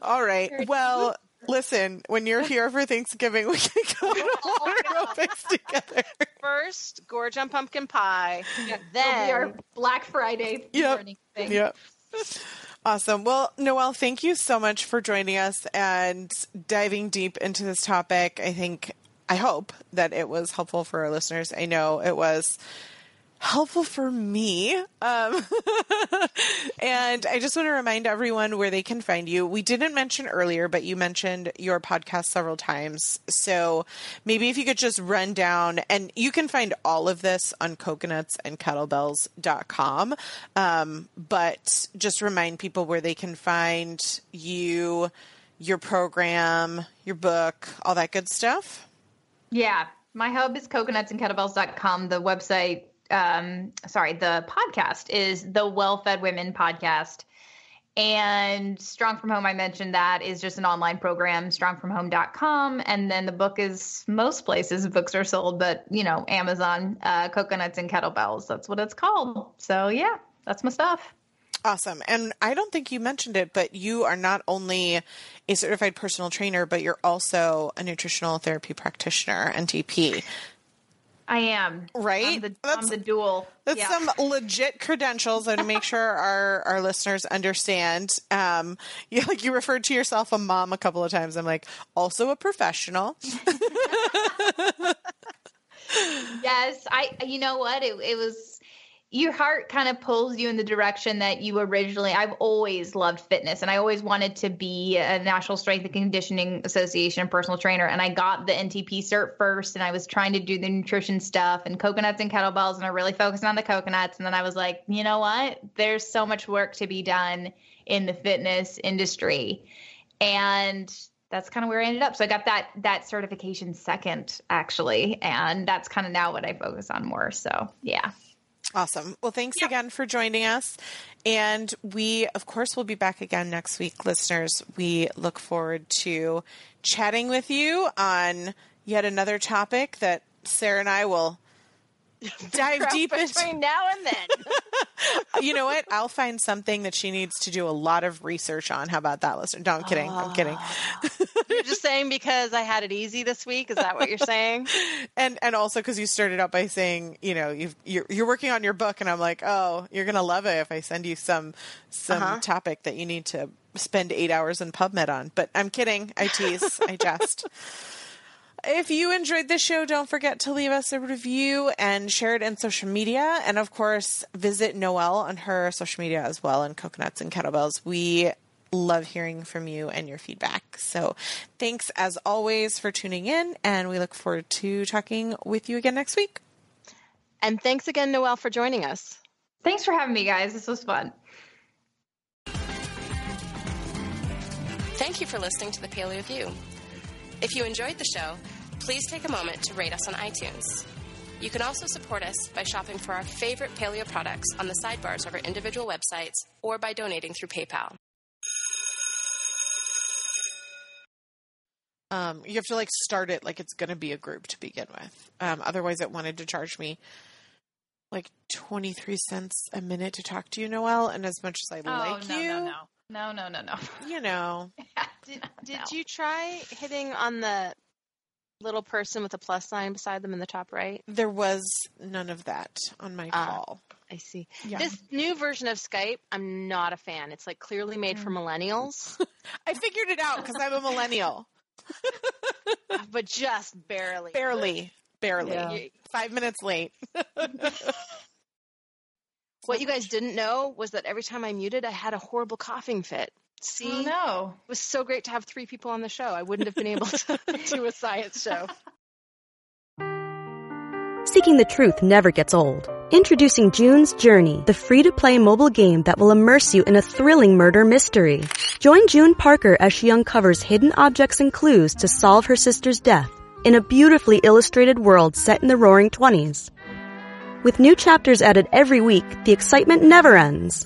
All right. Well, listen, when you're here for Thanksgiving, we can go to water aerobics together. First, gorge on pumpkin pie. Yeah, then our Black Friday yep. morning thing. Yep. Awesome. Well, Noelle, thank you so much for joining us and diving deep into this topic. I think, I hope that it was helpful for our listeners. I know it was helpful for me. Um, and I just want to remind everyone where they can find you. We didn't mention earlier, but you mentioned your podcast several times. So maybe if you could just run down, and you can find all of this on coconuts and kettlebells dot com. Um, but just remind people where they can find you, your program, your book, all that good stuff. Yeah. My hub is coconuts and kettlebells dot com. The website, um, sorry, the podcast is the Well-Fed Women podcast. And Strong From Home, I mentioned that, is just an online program, strong from home dot com. And then the book is most places books are sold, but, you know, Amazon, uh, Coconuts and Kettlebells. That's what it's called. So, yeah, that's my stuff. Awesome. And I don't think you mentioned it, but you are not only a certified personal trainer, but you're also a nutritional therapy practitioner, N T P. I am. Right? I'm the, that's, I'm the dual. That's yeah. some legit credentials, and to make sure our, our listeners understand. Um, you, like you referred to yourself a mom a couple of times. I'm like, also a professional. Yes. I. You know what? It, it was. Your heart kind of pulls you in the direction that you originally, I've always loved fitness and I always wanted to be a National Strength and Conditioning Association personal trainer. And I got the N T P cert first and I was trying to do the nutrition stuff and coconuts and kettlebells. And I really focused on the coconuts. And then I was like, you know what? There's so much work to be done in the fitness industry. And that's kind of where I ended up. So I got that, that certification second actually. And that's kind of now what I focus on more. So yeah. Awesome. Well, thanks yeah. again for joining us. And we, of course, will be back again next week, listeners. We look forward to chatting with you on yet another topic that Sarah and I will dive deep into. Between now and then. You know what? I'll find something that she needs to do a lot of research on. How about that, listener? No, I'm kidding. Uh, I'm kidding. You're just saying because I had it easy this week. Is that what you're saying? And and also because you started out by saying, you know, you've, you're you're working on your book, and I'm like, oh, you're gonna love it if I send you some some uh-huh. topic that you need to spend eight hours in PubMed on. But I'm kidding. I tease. I jest. If you enjoyed this show, don't forget to leave us a review and share it in social media. And of course, visit Noelle on her social media as well and Coconuts and Kettlebells. We love hearing from you and your feedback. So thanks as always for tuning in, and we look forward to talking with you again next week. And thanks again, Noelle, for joining us. Thanks for having me, guys. This was fun. Thank you for listening to The Paleo View. If you enjoyed the show, please take a moment to rate us on iTunes. You can also support us by shopping for our favorite paleo products on the sidebars of our individual websites or by donating through PayPal. Um, you have to like start it like it's going to be a group to begin with. Um, otherwise, it wanted to charge me like twenty-three cents a minute to talk to you, Noelle. And as much as I oh, like no, you... No, no, no. No, no, no, no. You know. did did you try hitting on the little person with a plus sign beside them in the top right? There was none of that on my uh, call. I see. Yeah. This new version of Skype, I'm not a fan. It's like clearly made for millennials. I figured it out because I'm a millennial. But just barely. Barely. Barely. Yeah. Five minutes late. What you guys didn't know was that every time I muted, I had a horrible coughing fit. See? Oh, no. It was so great to have three people on the show. I wouldn't have been able to do a science show. Seeking the truth never gets old. Introducing June's Journey, the free-to-play mobile game that will immerse you in a thrilling murder mystery. Join June Parker as she uncovers hidden objects and clues to solve her sister's death in a beautifully illustrated world set in the roaring twenties. With new chapters added every week, the excitement never ends.